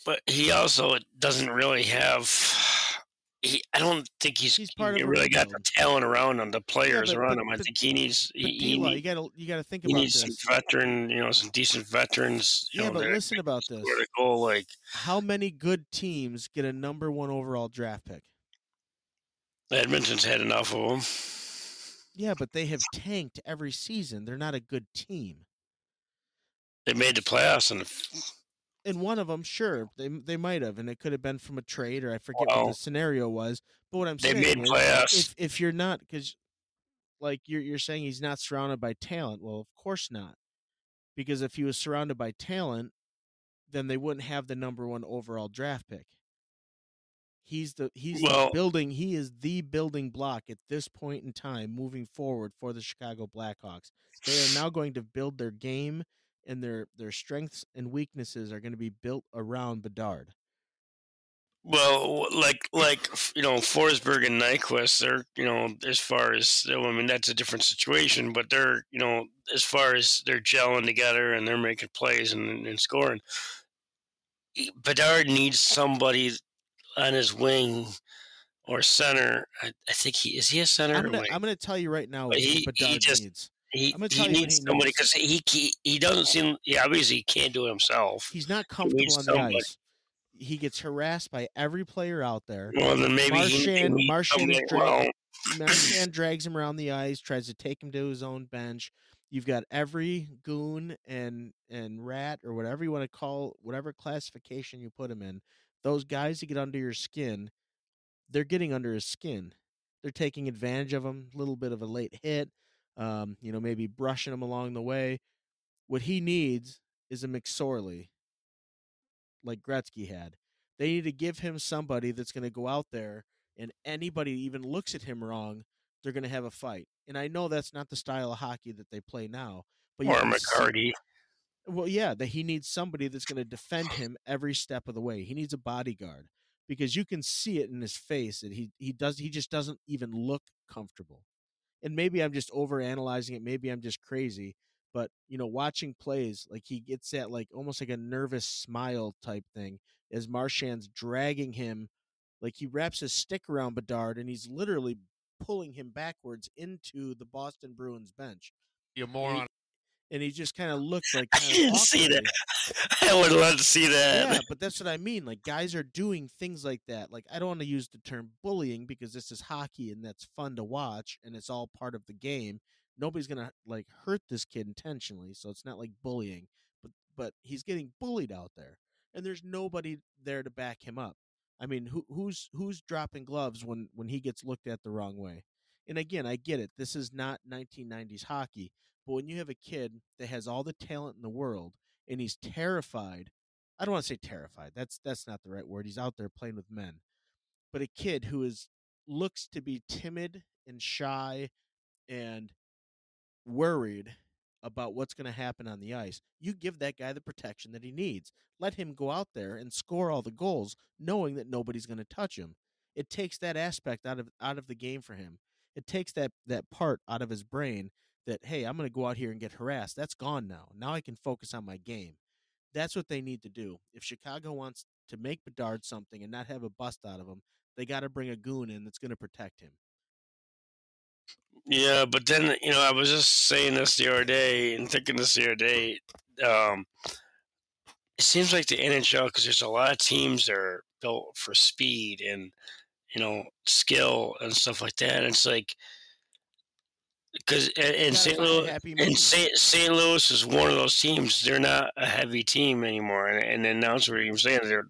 But he also doesn't really have. I don't think he's really got the talent around him, the players around him. I think he needs. You got to think about this. He needs some veteran, some decent veterans. But listen about this. Where to go, how many good teams get a number 1 overall draft pick? Edmonton's had enough of them. Yeah, but they have tanked every season. They're not a good team. They made the playoffs In one of them, sure, they might have, and it could have been from a trade, or I forget what the scenario was. But what I'm saying is, if you're not, because you're saying he's not surrounded by talent, well, of course not, because if he was surrounded by talent, then they wouldn't have the number 1 overall draft pick. He is the building block at this point in time, moving forward for the Chicago Blackhawks. They are now going to build their game. And their strengths and weaknesses are going to be built around Bedard. Well, Forsberg and Nyquist, they're as far as that's a different situation, but they're as far as they're gelling together and they're making plays and scoring. Bedard needs somebody on his wing or center. I think he is a center. I'm going to tell you right now what Bedard needs. He needs somebody because he doesn't seem – obviously he can't do it himself. He's not comfortable on the ice. He gets harassed by every player out there. Well, then maybe Marchand drags him around the ice, tries to take him to his own bench. You've got every goon and rat or whatever you want to call, whatever classification you put him in. Those guys that get under your skin, they're getting under his skin. They're taking advantage of him, a little bit of a late hit, maybe brushing him along the way. What he needs is a McSorley, like Gretzky had. They need to give him somebody that's going to go out there, and anybody even looks at him wrong, they're going to have a fight. And I know that's not the style of hockey that they play now. But or McCarty. Well, yeah, that he needs somebody that's going to defend him every step of the way. He needs a bodyguard because you can see it in his face that he just doesn't even look comfortable. And maybe I'm just overanalyzing it. Maybe I'm just crazy. But, watching plays, like he gets that almost like a nervous smile type thing as Marchand's dragging him. Like he wraps his stick around Bedard and he's literally pulling him backwards into the Boston Bruins bench. You're a moron. And he just kind of looked like I didn't see that. I would love to see that. Yeah, but that's what I mean. Like guys are doing things like that. Like I don't want to use the term bullying because this is hockey and that's fun to watch and it's all part of the game. Nobody's gonna hurt this kid intentionally, so it's not like bullying. But he's getting bullied out there, and there's nobody there to back him up. I mean, who's dropping gloves when he gets looked at the wrong way? And again, I get it. This is not 1990s hockey. But when you have a kid that has all the talent in the world and he's terrified, I don't want to say terrified. That's not the right word. He's out there playing with men. But a kid who looks to be timid and shy and worried about what's going to happen on the ice, you give that guy the protection that he needs. Let him go out there and score all the goals knowing that nobody's going to touch him. It takes that aspect out of the game for him. It takes that part out of his brain that, hey, I'm going to go out here and get harassed. That's gone now. Now I can focus on my game. That's what they need to do. If Chicago wants to make Bedard something and not have a bust out of him, they got to bring a goon in that's going to protect him. Yeah, but then, I was just saying this the other day and thinking this the other day. It seems like the NHL, because there's a lot of teams that are built for speed and, skill and stuff like that. And it's like, because St. Louis is one of those teams. They're not a heavy team anymore, and the announcer even saying they're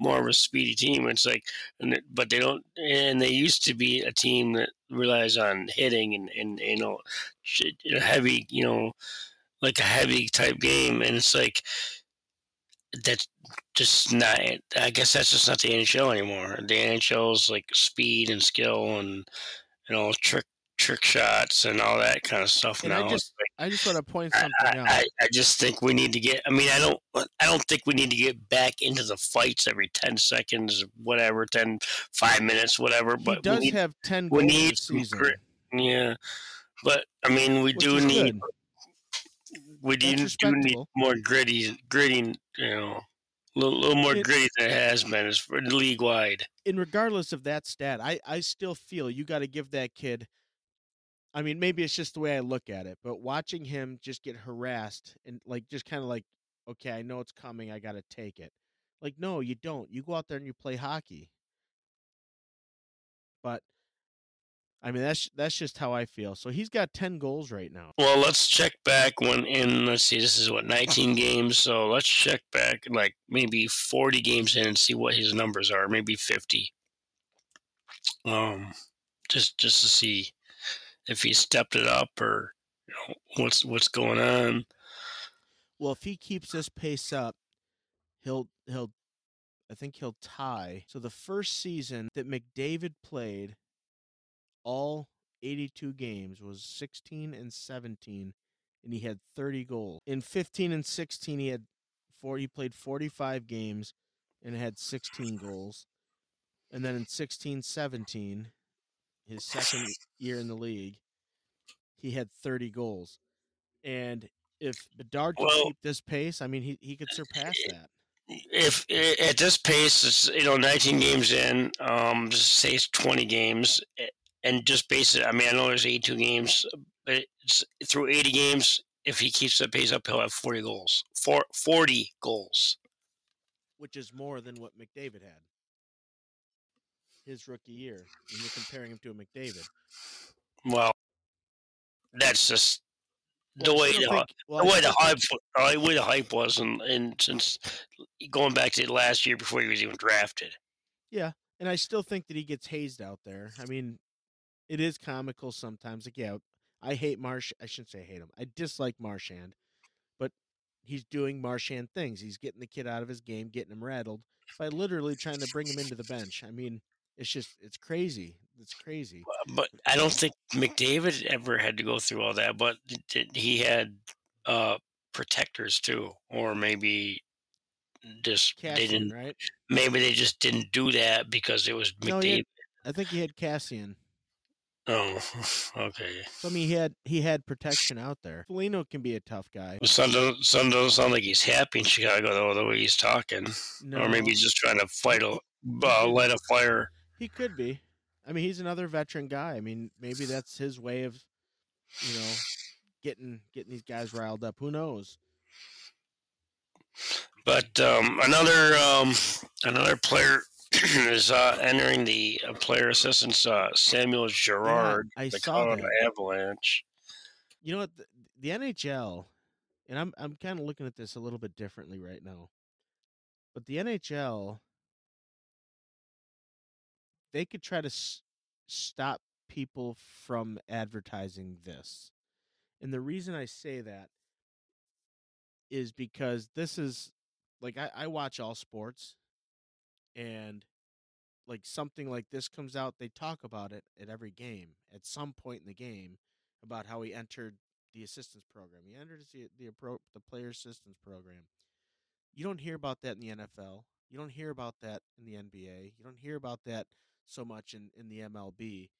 more of a speedy team. It's like, but they don't. And they used to be a team that relies on hitting and heavy, like a heavy type game. And it's like that's just not. I guess that's just not the NHL anymore. The NHL is like speed and skill and trick shots and all that kind of stuff. And now I just want to point something out. I just think we need to get. I mean, I don't think we need to get back into the fights every 10 seconds, whatever, 5 minutes, whatever. But he does have 10 goals this season. Yeah, but I mean, we do need more gritty. A little more gritty than it has been, is league wide. And regardless of that stat, I still feel you got to give that kid. I mean, maybe it's just the way I look at it, but watching him just get harassed and okay, I know it's coming. I got to take it. Like, no, you don't. You go out there and you play hockey. But I mean, that's just how I feel. So he's got 10 goals right now. Well, let's check back let's see, this is 19 games. So let's check back maybe 40 games in and see what his numbers are. Maybe 50. Just to see if he stepped it up or what's going on. Well, if he keeps this pace up, he'll tie. So the first season that McDavid played all 82 games was 2016 and 2017, and he had 30 goals. In 2015 and 2016 he played 45 games and had 16 goals. And then in 2016-17, his second year in the league, he had 30 goals. And if Bedard can keep this pace, I mean, he could surpass that. If at this pace, it's, 19 games in, say it's 20 games, and just base it. I mean, I know there's 82 games, But through 80 games, if he keeps the pace up, he'll have 40 goals. 40 goals. Which is more than what McDavid had his rookie year. And you're comparing him to a McDavid. Well, that's just the way the hype was. And since going back to last year before he was even drafted. Yeah. And I still think that he gets hazed out there. I mean, it is comical sometimes. Like, yeah, I hate I shouldn't say hate him. I dislike Marchand, but he's doing Marchand things. He's getting the kid out of his game, getting him rattled by literally trying to bring him into the bench. I mean, it's crazy. It's crazy. But I don't think McDavid ever had to go through all that, but he had protectors too, or maybe just Cassian, they didn't. Right? Maybe they just didn't do that because it was McDavid. No, I think he had Cassian. Oh, okay. So, I mean, he had protection out there. Foligno can be a tough guy. Son doesn't sound like he's happy in Chicago, though, the way he's talking. No. Or maybe he's just trying to light a fire. He could be. I mean, he's another veteran guy. I mean, maybe that's his way of, you know, getting these guys riled up. Who knows? But another player is entering the player assistance, Samuel Girard, the Colorado Avalanche. You know what? The NHL, and I'm kind of looking at this a little bit differently right now, but the NHL, they could try to stop people from advertising this. And the reason I say that is because this is, like, I watch all sports. And like something like this comes out, they talk about it at every game at some point in the game about how he entered the assistance program. He entered the player assistance program. You don't hear about that in the NFL. You don't hear about that in the NBA. You don't hear about that so much in the MLB.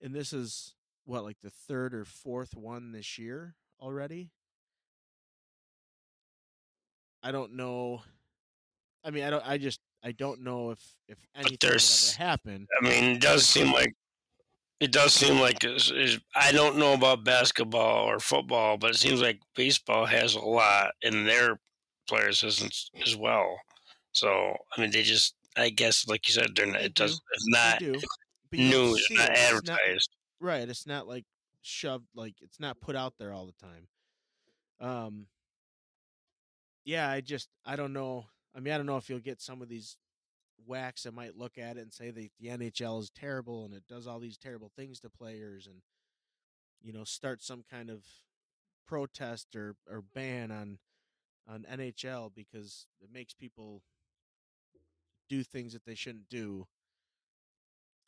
And this is what, like the third or fourth one this year already? I don't know. I mean, I don't know if anything ever happened. I mean, it does seem like I don't know about basketball or football, but it seems like baseball has a lot in their player assistance as well. So, I mean, they just, I guess, like you said, it's not news, it's not advertised. Right. It's not like shoved, like it's not put out there all the time. Yeah, I don't know. I mean, I don't know if you'll get some of these whacks that might look at it and say that the NHL is terrible and it does all these terrible things to players and, you know, start some kind of protest or ban on NHL because it makes people do things that they shouldn't do.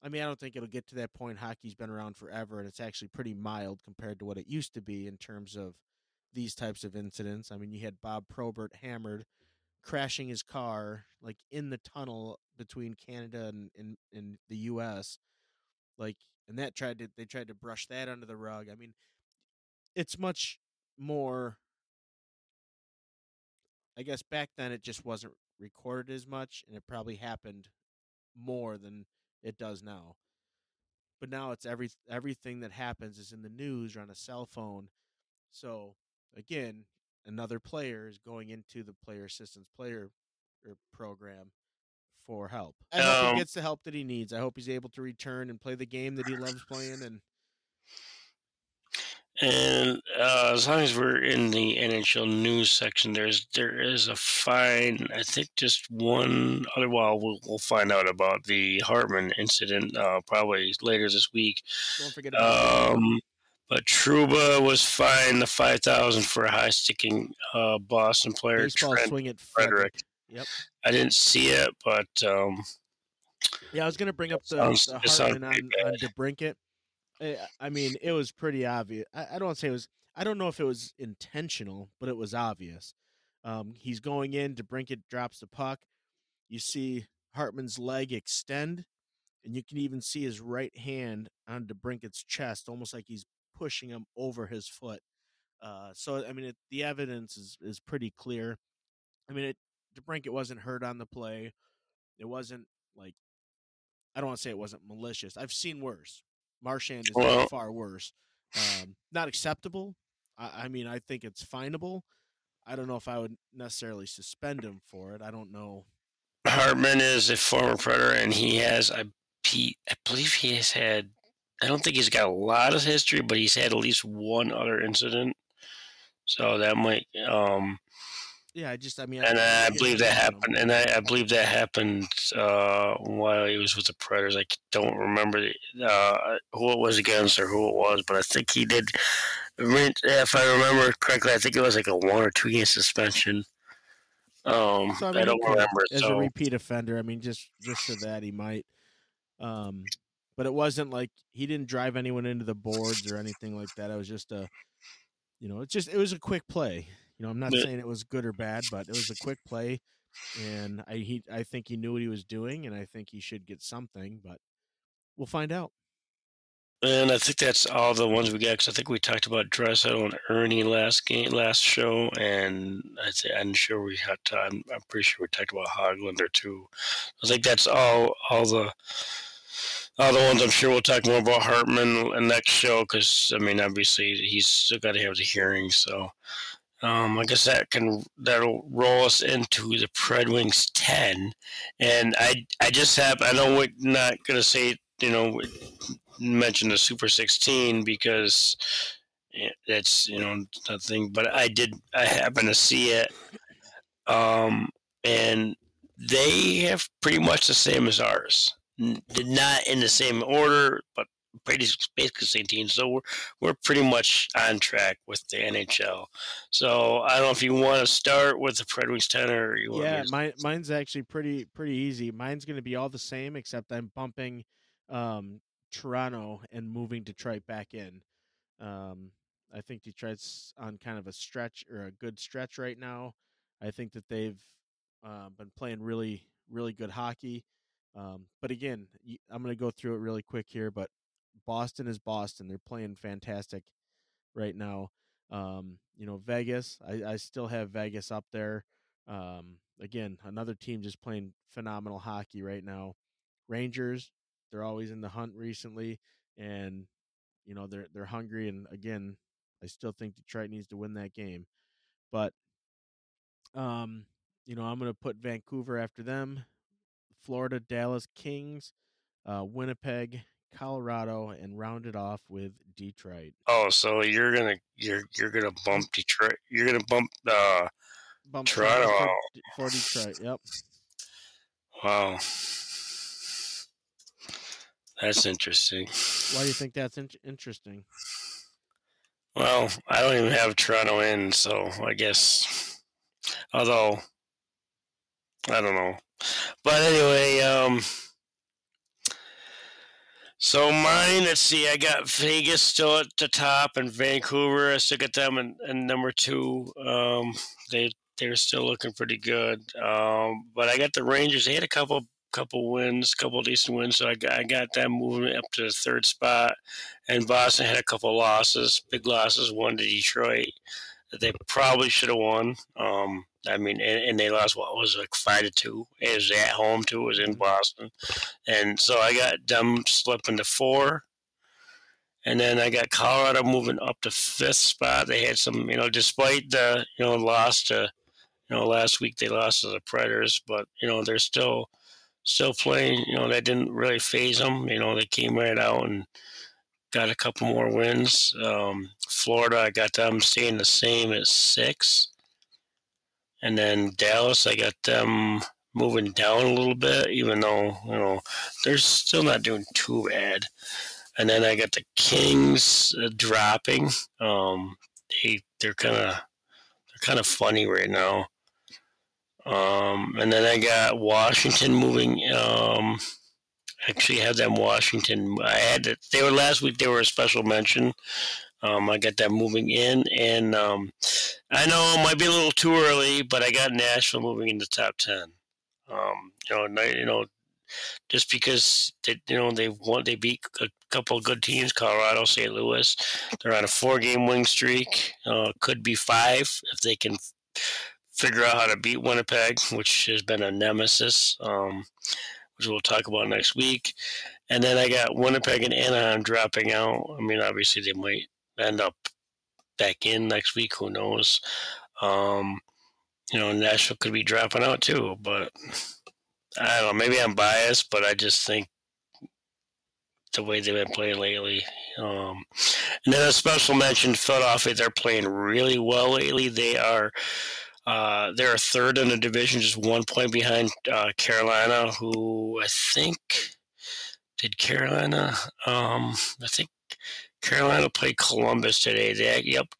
I mean, I don't think it'll get to that point. Hockey's been around forever, and it's actually pretty mild compared to what it used to be in terms of these types of incidents. I mean, you had Bob Probert hammered, crashing his car like in the tunnel between Canada and the US, like, and that they tried to brush that under the rug. I mean, it's much more, I guess back then it just wasn't recorded as much, and it probably happened more than it does now. But now it's everything that happens is in the news or on a cell phone. So again, another player is going into the player assistance player program for help. I hope he gets the help that he needs. I hope he's able to return and play the game that he loves playing. And as long as we're in the NHL news section, there is a fine. I think just one other while we'll find out about the Hartman incident probably later this week. Don't forget about that. But Trouba was fined the $5,000 for a high-sticking Boston player, baseball Trent swing at Frederick. Yep, I didn't see it, but yeah, I was going to bring up the Hartman on DeBrincat. I mean, it was pretty obvious. I don't want to say it was. I don't know if it was intentional, but it was obvious. He's going in. DeBrincat drops the puck. You see Hartman's leg extend, and you can even see his right hand on DeBrincat's chest, almost like he's pushing him over his foot. So, I mean, the evidence is pretty clear. I mean, DeBrincat wasn't hurt on the play. It wasn't like, I don't want to say it wasn't malicious. I've seen worse. Marchand is far worse. Not acceptable. I mean, I think it's finable. I don't know if I would necessarily suspend him for it. I don't know. Hartman is a former Predator, and he has, I believe he has had, I don't think he's got a lot of history, but he's had at least one other incident. So that might, yeah, I believe that happened, and I believe that happened while he was with the Predators. I don't remember who it was against or who it was, but I think he did. If I remember correctly, I think it was like a 1 or 2 game suspension. So, I don't remember. As a repeat offender, I mean, just for that, he might. But it wasn't like he didn't drive anyone into the boards or anything like that. It was just a, it was a quick play. You know, I'm not saying it was good or bad, but it was a quick play, and I think he knew what he was doing, and I think he should get something, but we'll find out. And I think that's all the ones we got, because I think we talked about Draisaitl and Ernie last show, and I'm pretty sure we talked about Höglund too. I think that's all the ones. I'm sure we'll talk more about Hartman in next show, because I mean, obviously he's still got to have the hearing, so. I guess that'll roll us into the PredWings 10, and I just have, I know we're not gonna say, mention the Super 16 because that's nothing, but I happen to see it, and they have pretty much the same as ours, not in the same order, but basically same team, so we're pretty much on track with the NHL. So I don't know if you want to start with the PredWings 10 or you want to... mine's actually pretty easy. Mine's going to be all the same, except I'm bumping Toronto and moving Detroit back in. I think Detroit's on kind of a stretch or a good stretch right now. I think that they've been playing really, really good hockey. But again, I'm going to go through it really quick here, but Boston is Boston. They're playing fantastic right now. Vegas, I still have Vegas up there. Again, another team just playing phenomenal hockey right now. Rangers, they're always in the hunt recently, and they're hungry. And again, I still think Detroit needs to win that game. But I'm going to put Vancouver after them. Florida, Dallas, Kings, Winnipeg, Colorado, and round it off with Detroit. Oh, so you're gonna bump Detroit. You're gonna bump Toronto for Detroit. Yep. Wow, that's interesting. Why do you think that's interesting? Well, I don't even have Toronto in, so I guess. Although, I don't know. But anyway, so mine, let's see, I got Vegas still at the top and Vancouver, I still got them in number 2. They're still looking pretty good. But I got the Rangers, they had a couple decent wins, so I got them moving up to the 3rd spot. And Boston had a couple losses, big losses, one to Detroit that they probably should have won. I mean, and they lost, 5-2. It was at home, too. It was in Boston. And so I got them slipping to 4. And then I got Colorado moving up to 5th spot. They had some, despite the, loss to, last week they lost to the Predators. But, they're still playing. That didn't really phase them. They came right out and got a couple more wins. Florida, I got them staying the same at 6. And then Dallas, I got them moving down a little bit, even though, they're still not doing too bad. And then I got the Kings dropping. They're kind of funny right now. And then I got Washington moving. Actually, have them Washington. They were last week. They were a special mention. I got that moving in, and I know it might be a little too early, but I got Nashville moving in the top 10. Just because they beat a couple of good teams, Colorado, St. Louis. They're on a 4-game win streak. Could be 5 if they can figure out how to beat Winnipeg, which has been a nemesis, which we'll talk about next week. And then I got Winnipeg and Anaheim dropping out. I mean, obviously they might. end up back in next week. Who knows? Nashville could be dropping out too, but I don't know. Maybe I'm biased, but I just think the way they've been playing lately. And then a special mention, Philadelphia, they're playing really well lately. They are they're third in the division, just 1 point behind Carolina, who I think did Carolina. I think Carolina played Columbus today.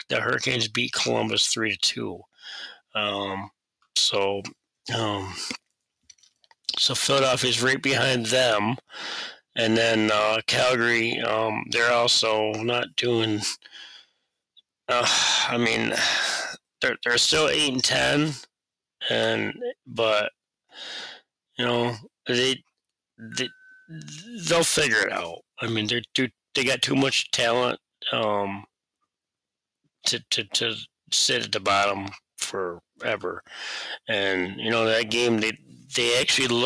The Hurricanes beat Columbus 3-2. So Philadelphia's right behind them. And then Calgary, they're also not doing. They're still 8-10, they'll figure it out. I mean, they got too much talent to sit at the bottom forever. And that game they actually didn't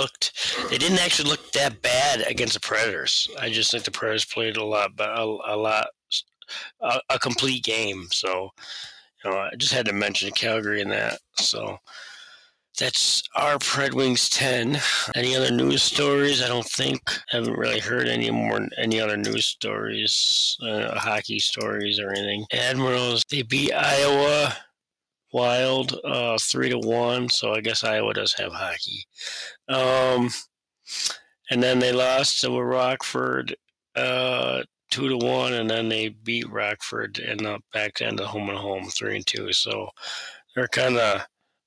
look that bad against the Predators. I just think the Predators played a complete game. So I just had to mention Calgary in that. So that's our PredWings 10. Any other news stories? I don't think. I haven't really heard any other news stories, hockey stories or anything. Admirals, they beat Iowa Wild 3-1, so I guess Iowa does have hockey. And then they lost to Rockford 2-1, and then they beat Rockford and back to end of home and home 3-2. So they're kind of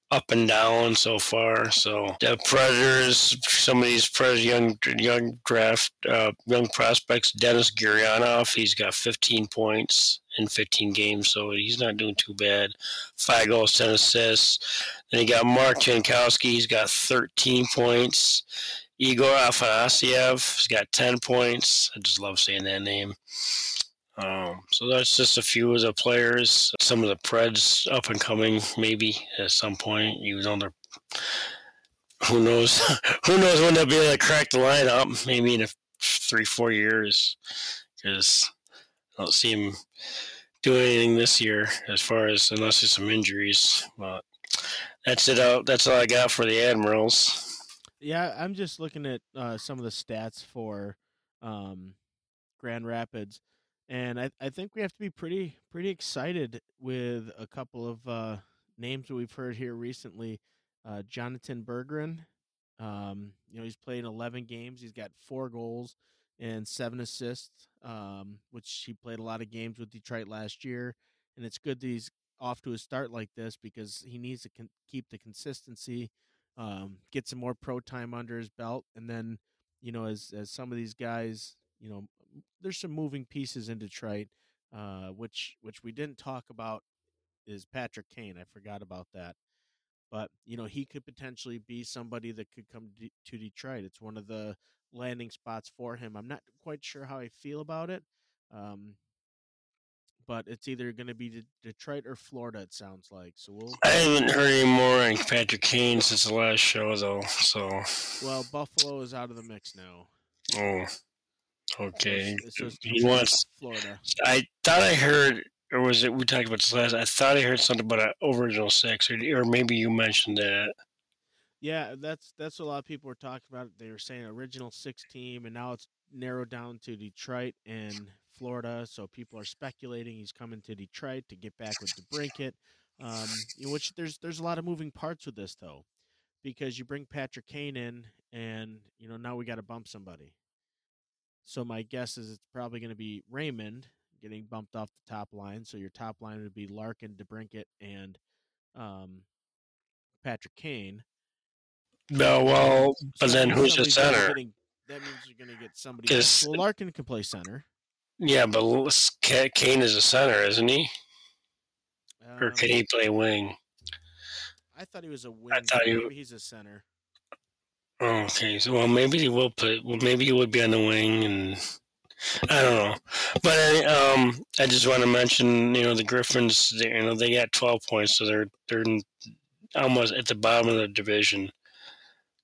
up and down so far. So the Predators, some of these Predators, young prospects, Dennis Gurianov, he's got 15 points in 15 games, so he's not doing too bad. 5 goals, 10 assists. Then you got Mark Jankowski, he's got 13 points. Igor Afanasyev, he's got 10 points. I just love saying that name. So that's just a few of the players. Some of the Preds up and coming, maybe at some point, even though they're who knows when they'll be able to crack the lineup. Maybe in 3-4 years, because I don't see him doing anything this year, as far as unless there's some injuries. But that's it. That's all I got for the Admirals. Yeah, I'm just looking at some of the stats for Grand Rapids. And I think we have to be pretty excited with a couple of names that we've heard here recently. Jonathan Berggren, he's played 11 games. He's got 4 goals and 7 assists, which he played a lot of games with Detroit last year. And it's good that he's off to a start like this because he needs to keep the consistency, get some more pro time under his belt. And then, as some of these guys, there's some moving pieces in Detroit, which we didn't talk about is Patrick Kane. I forgot about that. But, he could potentially be somebody that could come to Detroit. It's one of the landing spots for him. I'm not quite sure how I feel about it, but it's either going to be Detroit or Florida, it sounds like. So I haven't heard any more on Patrick Kane since the last show, though. Well, Buffalo is out of the mix now. Oh, okay. He wants Florida. I thought I heard, or was it we talked about this last? I thought I heard something about an original six, or maybe you mentioned that. Yeah, that's what a lot of people were talking about. They were saying original six team, and now it's narrowed down to Detroit and Florida. So people are speculating he's coming to Detroit to get back with DeBrincat. Which there's a lot of moving parts with this though, because you bring Patrick Kane in, and now we got to bump somebody. So my guess is it's probably going to be Raymond getting bumped off the top line. So your top line would be Larkin, DeBrincat, and Patrick Kane. No, well, but so then who's the center? That means you're going to get somebody else. Well, Larkin can play center. Yeah, but Kane is a center, isn't he? Or can he play wing? I thought he was a wing. Maybe he's a center. Okay, so maybe he will play. Maybe he would be on the wing, and I don't know. But I just want to mention, the Griffins. They got 12 points, so they're almost at the bottom of the division.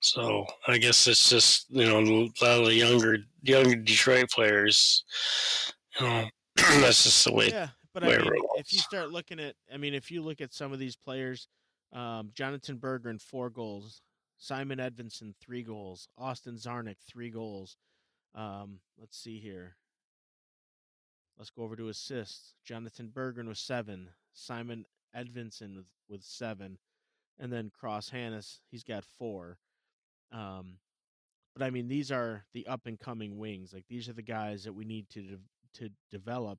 So I guess it's just a lot of the younger Detroit players. That's just the way. Yeah, But I mean, if you start looking at, I mean, if you look at some of these players, Jonathan Berggren, 4 goals, Simon Edvinson, 3 goals, Austin Czarnik, 3 goals. Let's see here. Let's go over to assists. Jonathan Berggren with 7, Simon Edvinson with 7, and then Cross Hannes, he's got 4. But I mean, these are the up and coming wings. Like, these are the guys that we need to develop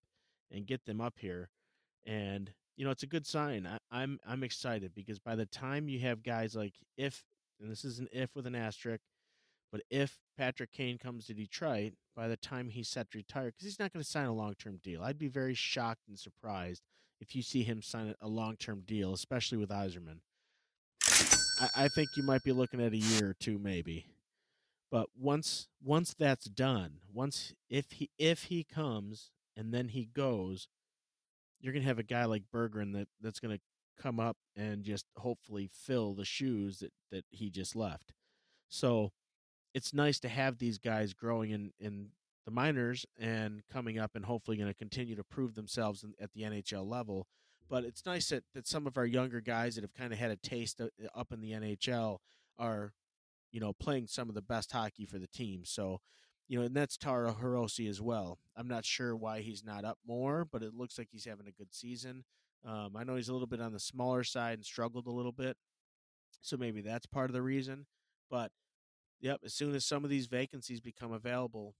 and get them up here. And, you know, it's a good sign. I'm excited because by the time you have guys like, if, and this is an if with an asterisk, but if Patrick Kane comes to Detroit, by the time he's set to retire, because he's not going to sign a long-term deal. I'd be very shocked and surprised if you see him sign a long-term deal, especially with Yzerman. I think you might be looking at a year or two maybe. But once that's done, once if he comes and then he goes, you're going to have a guy like Berggren that's going to come up and just hopefully fill the shoes that he just left. So it's nice to have these guys growing in the minors and coming up and hopefully going to continue to prove themselves at the NHL level. But it's nice that some of our younger guys that have kind of had a taste up in the NHL are, you know, playing some of the best hockey for the team. So, you know, and that's Taro Hirose as well. I'm not sure why he's not up more, but it looks like he's having a good season. I know he's a little bit on the smaller side and struggled a little bit. So maybe that's part of the reason. But, yep, as soon as some of these vacancies become available,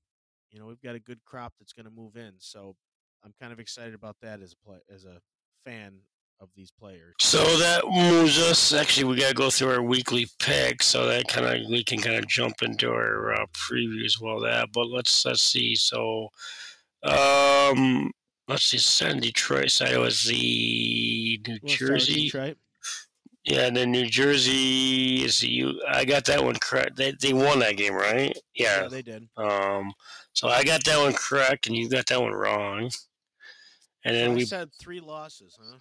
you know, we've got a good crop that's going to move in. So I'm kind of excited about that as a fan of these players. So that moves us. Actually, we got to go through our weekly pick, so that we can kind of jump into our previews. Well, that. But let's see. So, let's see. Send Detroit. So it was the New Jersey. Yeah, and then New Jersey is you. I got that one correct. They won that game, right? Yeah, they did. So I got that one correct, and you got that one wrong. And then we had 3 losses, huh?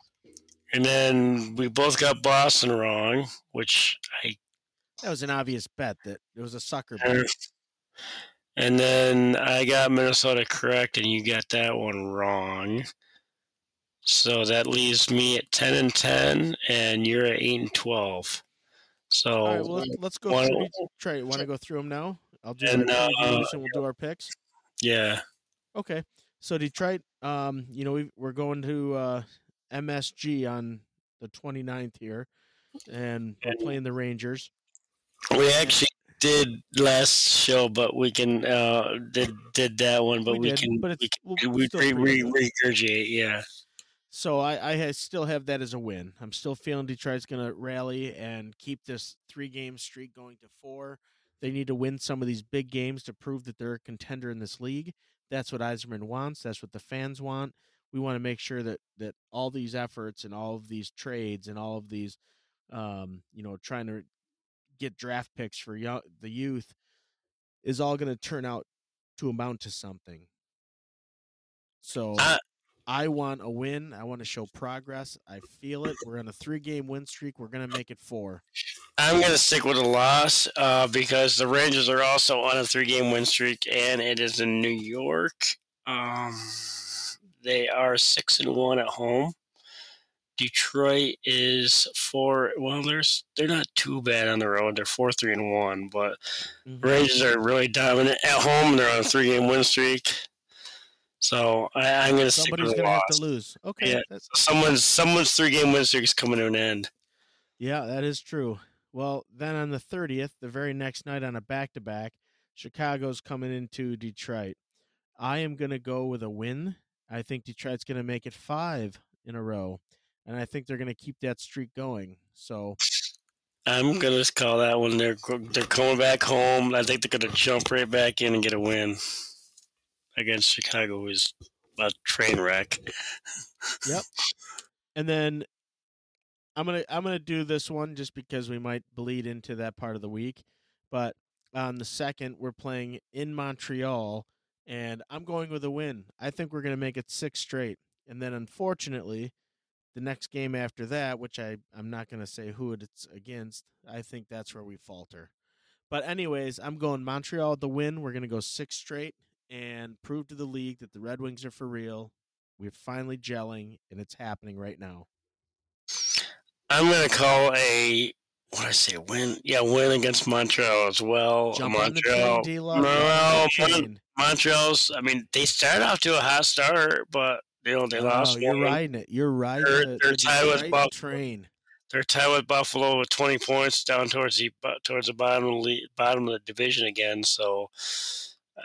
And then we both got Boston wrong, that was an obvious bet that it was a sucker bet. And then I got Minnesota correct, and you got that one wrong. So that leaves me at 10-10, and you're at 8-12. So all right, well, let's go through Trey. Want to go through them now? I'll do and we'll do our picks. Yeah. Okay. So Detroit, you know, we're going to MSG on the 29th here, and we're playing the Rangers. We actually did last show, but we can did that one, but we regurgitate, yeah. So I still have that as a win. I'm still feeling Detroit's going to rally and keep this 3-game streak going to 4. They need to win some of these big games to prove that they're a contender in this league. That's what Yzerman wants. That's what the fans want. We want to make sure that all these efforts and all of these trades and all of these, you know, trying to get draft picks for the youth is all going to turn out to amount to something. So I want a win. I want to show progress. I feel it. We're on a 3-game win streak. We're going to make it 4. I'm going to stick with a loss because the Rangers are also on a 3-game win streak, and it is in New York. They are 6-1 at home. Detroit is 4. Well, they're not too bad on the road. They're 4-3-1, but Rangers are really dominant at home. They're on a 3-game win streak. So I'm going to stick with a loss. Somebody's going to have to lose. Okay. Yeah. Someone's 3-game win streak is coming to an end. Yeah, that is true. Well, then on the 30th, the very next night on a back-to-back, Chicago's coming into Detroit. I am going to go with a win. I think Detroit's going to make it 5 in a row, and I think they're going to keep that streak going. So I'm going to call that one. They're coming back home. I think they're going to jump right back in and get a win against Chicago, is a train wreck. Yep. And then I'm gonna do this one just because we might bleed into that part of the week. But on the 2nd, we're playing in Montreal, and I'm going with a win. I think we're going to make it 6 straight. And then, unfortunately, the next game after that, which I'm not going to say who it's against, I think that's where we falter. But anyways, I'm going Montreal at the win. We're going to go 6 straight and prove to the league that the Red Wings are for real We're finally gelling, and it's happening right now. I'm going to call win against Montreal as well. Montreal's. I mean, they started off to a hot start, but they lost. You're riding it. You're riding it. They're tied with Buffalo with 20 points down towards the bottom of the division again. So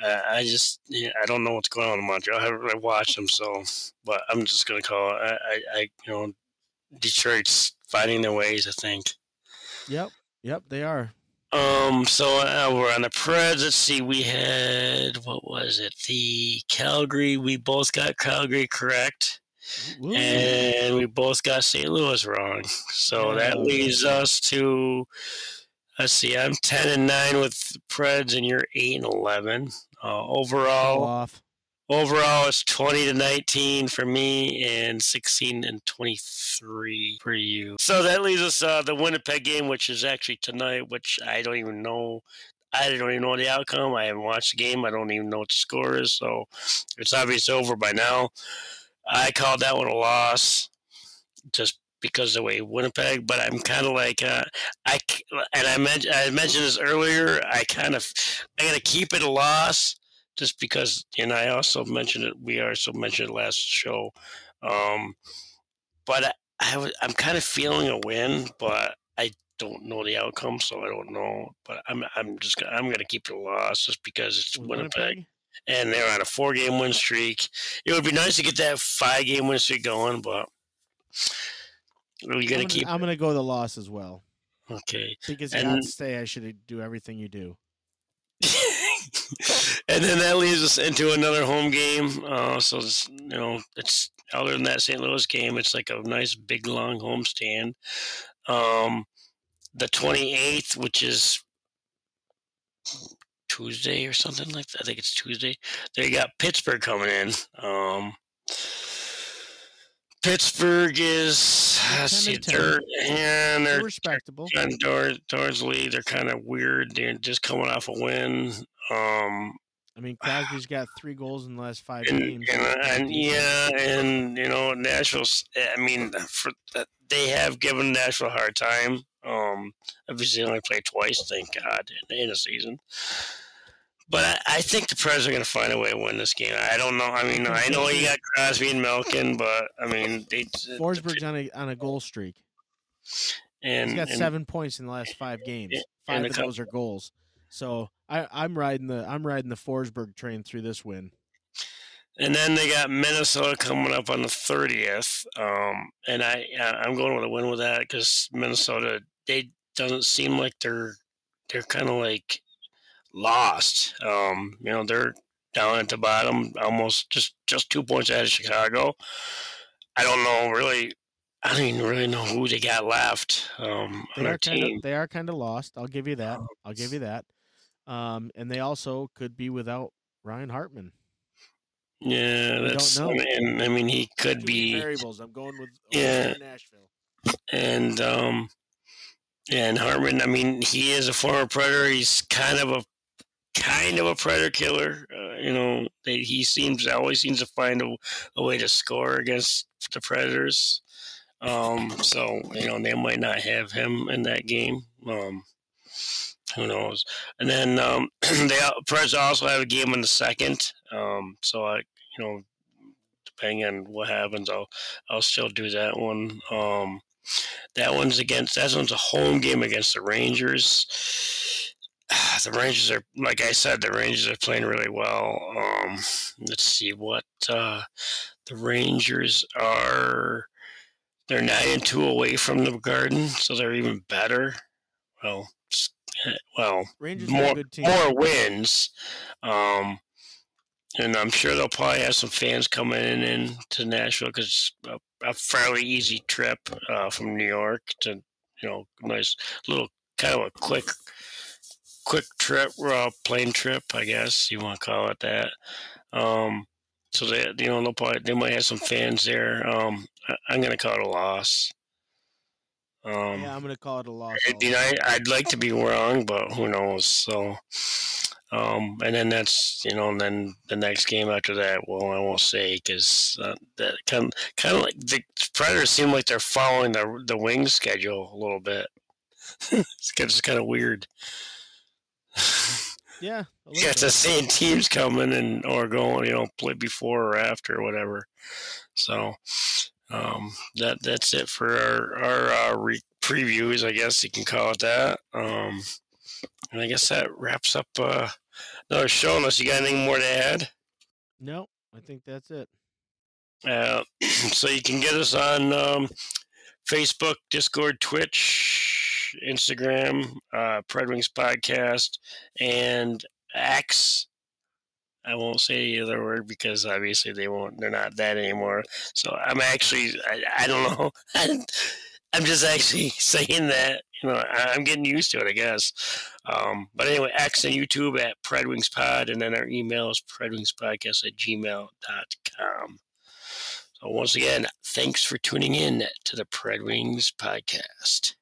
I don't know what's going on in Montreal. I haven't really watched them, but I'm just going to call it. Detroit's finding their ways, I think. Yep, they are. So we're on the Preds. Let's see, we had, what was it? The Calgary. We both got Calgary correct. Ooh. And we both got St. Louis wrong. So that leads us to, let's see, I'm 10-9 with the Preds, and you're 8-11. Overall, it's 20-19 for me and 16-23 for you. So that leaves us the Winnipeg game, which is actually tonight, which I don't even know. I don't even know the outcome. I haven't watched the game. I don't even know what the score is. So it's obviously over by now. I called that one a loss just because of the way Winnipeg, but I'm kind of like, I mentioned this earlier. I got to keep it a loss. Just because, and I also mentioned it, last show. But I'm kind of feeling a win, but I don't know the outcome, so I don't know. But I'm going to keep it a loss just because it's Winnipeg. And they're on a 4-game win streak. It would be nice to get that 5-game win streak going, but I'm going to go the loss as well. Okay. Because I should do everything you do. And then that leads us into another home game. So it's other than that St. Louis game, it's like a nice big long home stand. The 28th, which is Tuesday or something like that. I think it's Tuesday. They got Pittsburgh coming in. Pittsburgh is third, and they're respectable. Towards the lead, they're kind of weird. They're just coming off a win. Crosby's got 3 goals in the last 5 games. Nashville's. They have given Nashville a hard time. Obviously, they only played twice. Thank God in a season. But I think the Preds are going to find a way to win this game. I don't know. I know you got Crosby and Melkin, but Forsberg's on a goal streak. And he's got 7 points in the last 5 games. 5 of those are goals. So I'm riding the Forsberg train through this win. And then they got Minnesota coming up on the 30th, and I'm going with a win with that because Minnesota, they doesn't seem like they're kind of like lost. They're down at the bottom, almost just 2 points out of Chicago. I don't even really know who they got left on their team. They are kind of lost. I'll give you that. And they also could be without Ryan Hartman. Yeah, that's. Don't know. He could be variables. I'm going with Nashville. And and Hartman. He is a former Predator. He's kind of a Predator killer. He always seems to find a way to score against the Predators. So they might not have him in that game. Who knows? And then Preds also have a game on the 2nd. So depending on what happens, I'll still do that one. That one's a home game against the Rangers. The Rangers are, like I said, playing really well. Let's see what the Rangers are. They're 9-2 away from the Garden, so they're even better. Well, Rangers more, are a good team. More wins. And I'm sure they'll probably have some fans coming in to Nashville because it's a fairly easy trip from New York to, nice little kind of a quick trip, plane trip, I guess you want to call it that. So they might have some fans there. I'm going to call it a loss. I'm going to call it a loss. I'd like to be wrong, but who knows? So, And then that's, you know, and then the next game after that, well, I won't say because that kind of like the Predators seem like they're following the Wings schedule a little bit. It's kind of weird. Yeah. Yeah, it's the same teams coming and or going, you know, play before or after or whatever. So that's it for our previews, I guess you can call it that. And I guess that wraps up. No, show us. You got anything more to add? No, I think that's it. So you can get us on Facebook, Discord, Twitch, Instagram, PredWings Podcast, and X. I won't say the other word because obviously they won't. They're not that anymore. So I'm actually. I don't know. I'm just actually saying that. You know, I'm getting used to it, I guess. But anyway, X and YouTube at PredWings Pod, and then our email is PredWingsPodcast@gmail.com. So once again, thanks for tuning in to the PredWings Podcast.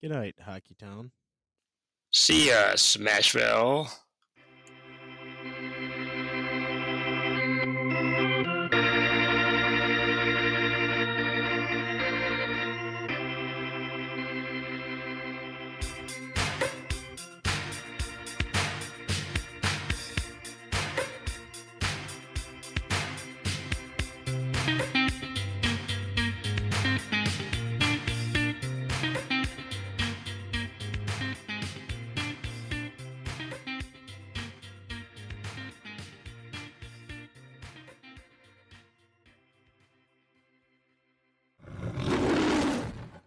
Good night, Hockey Town. See ya, Smashville.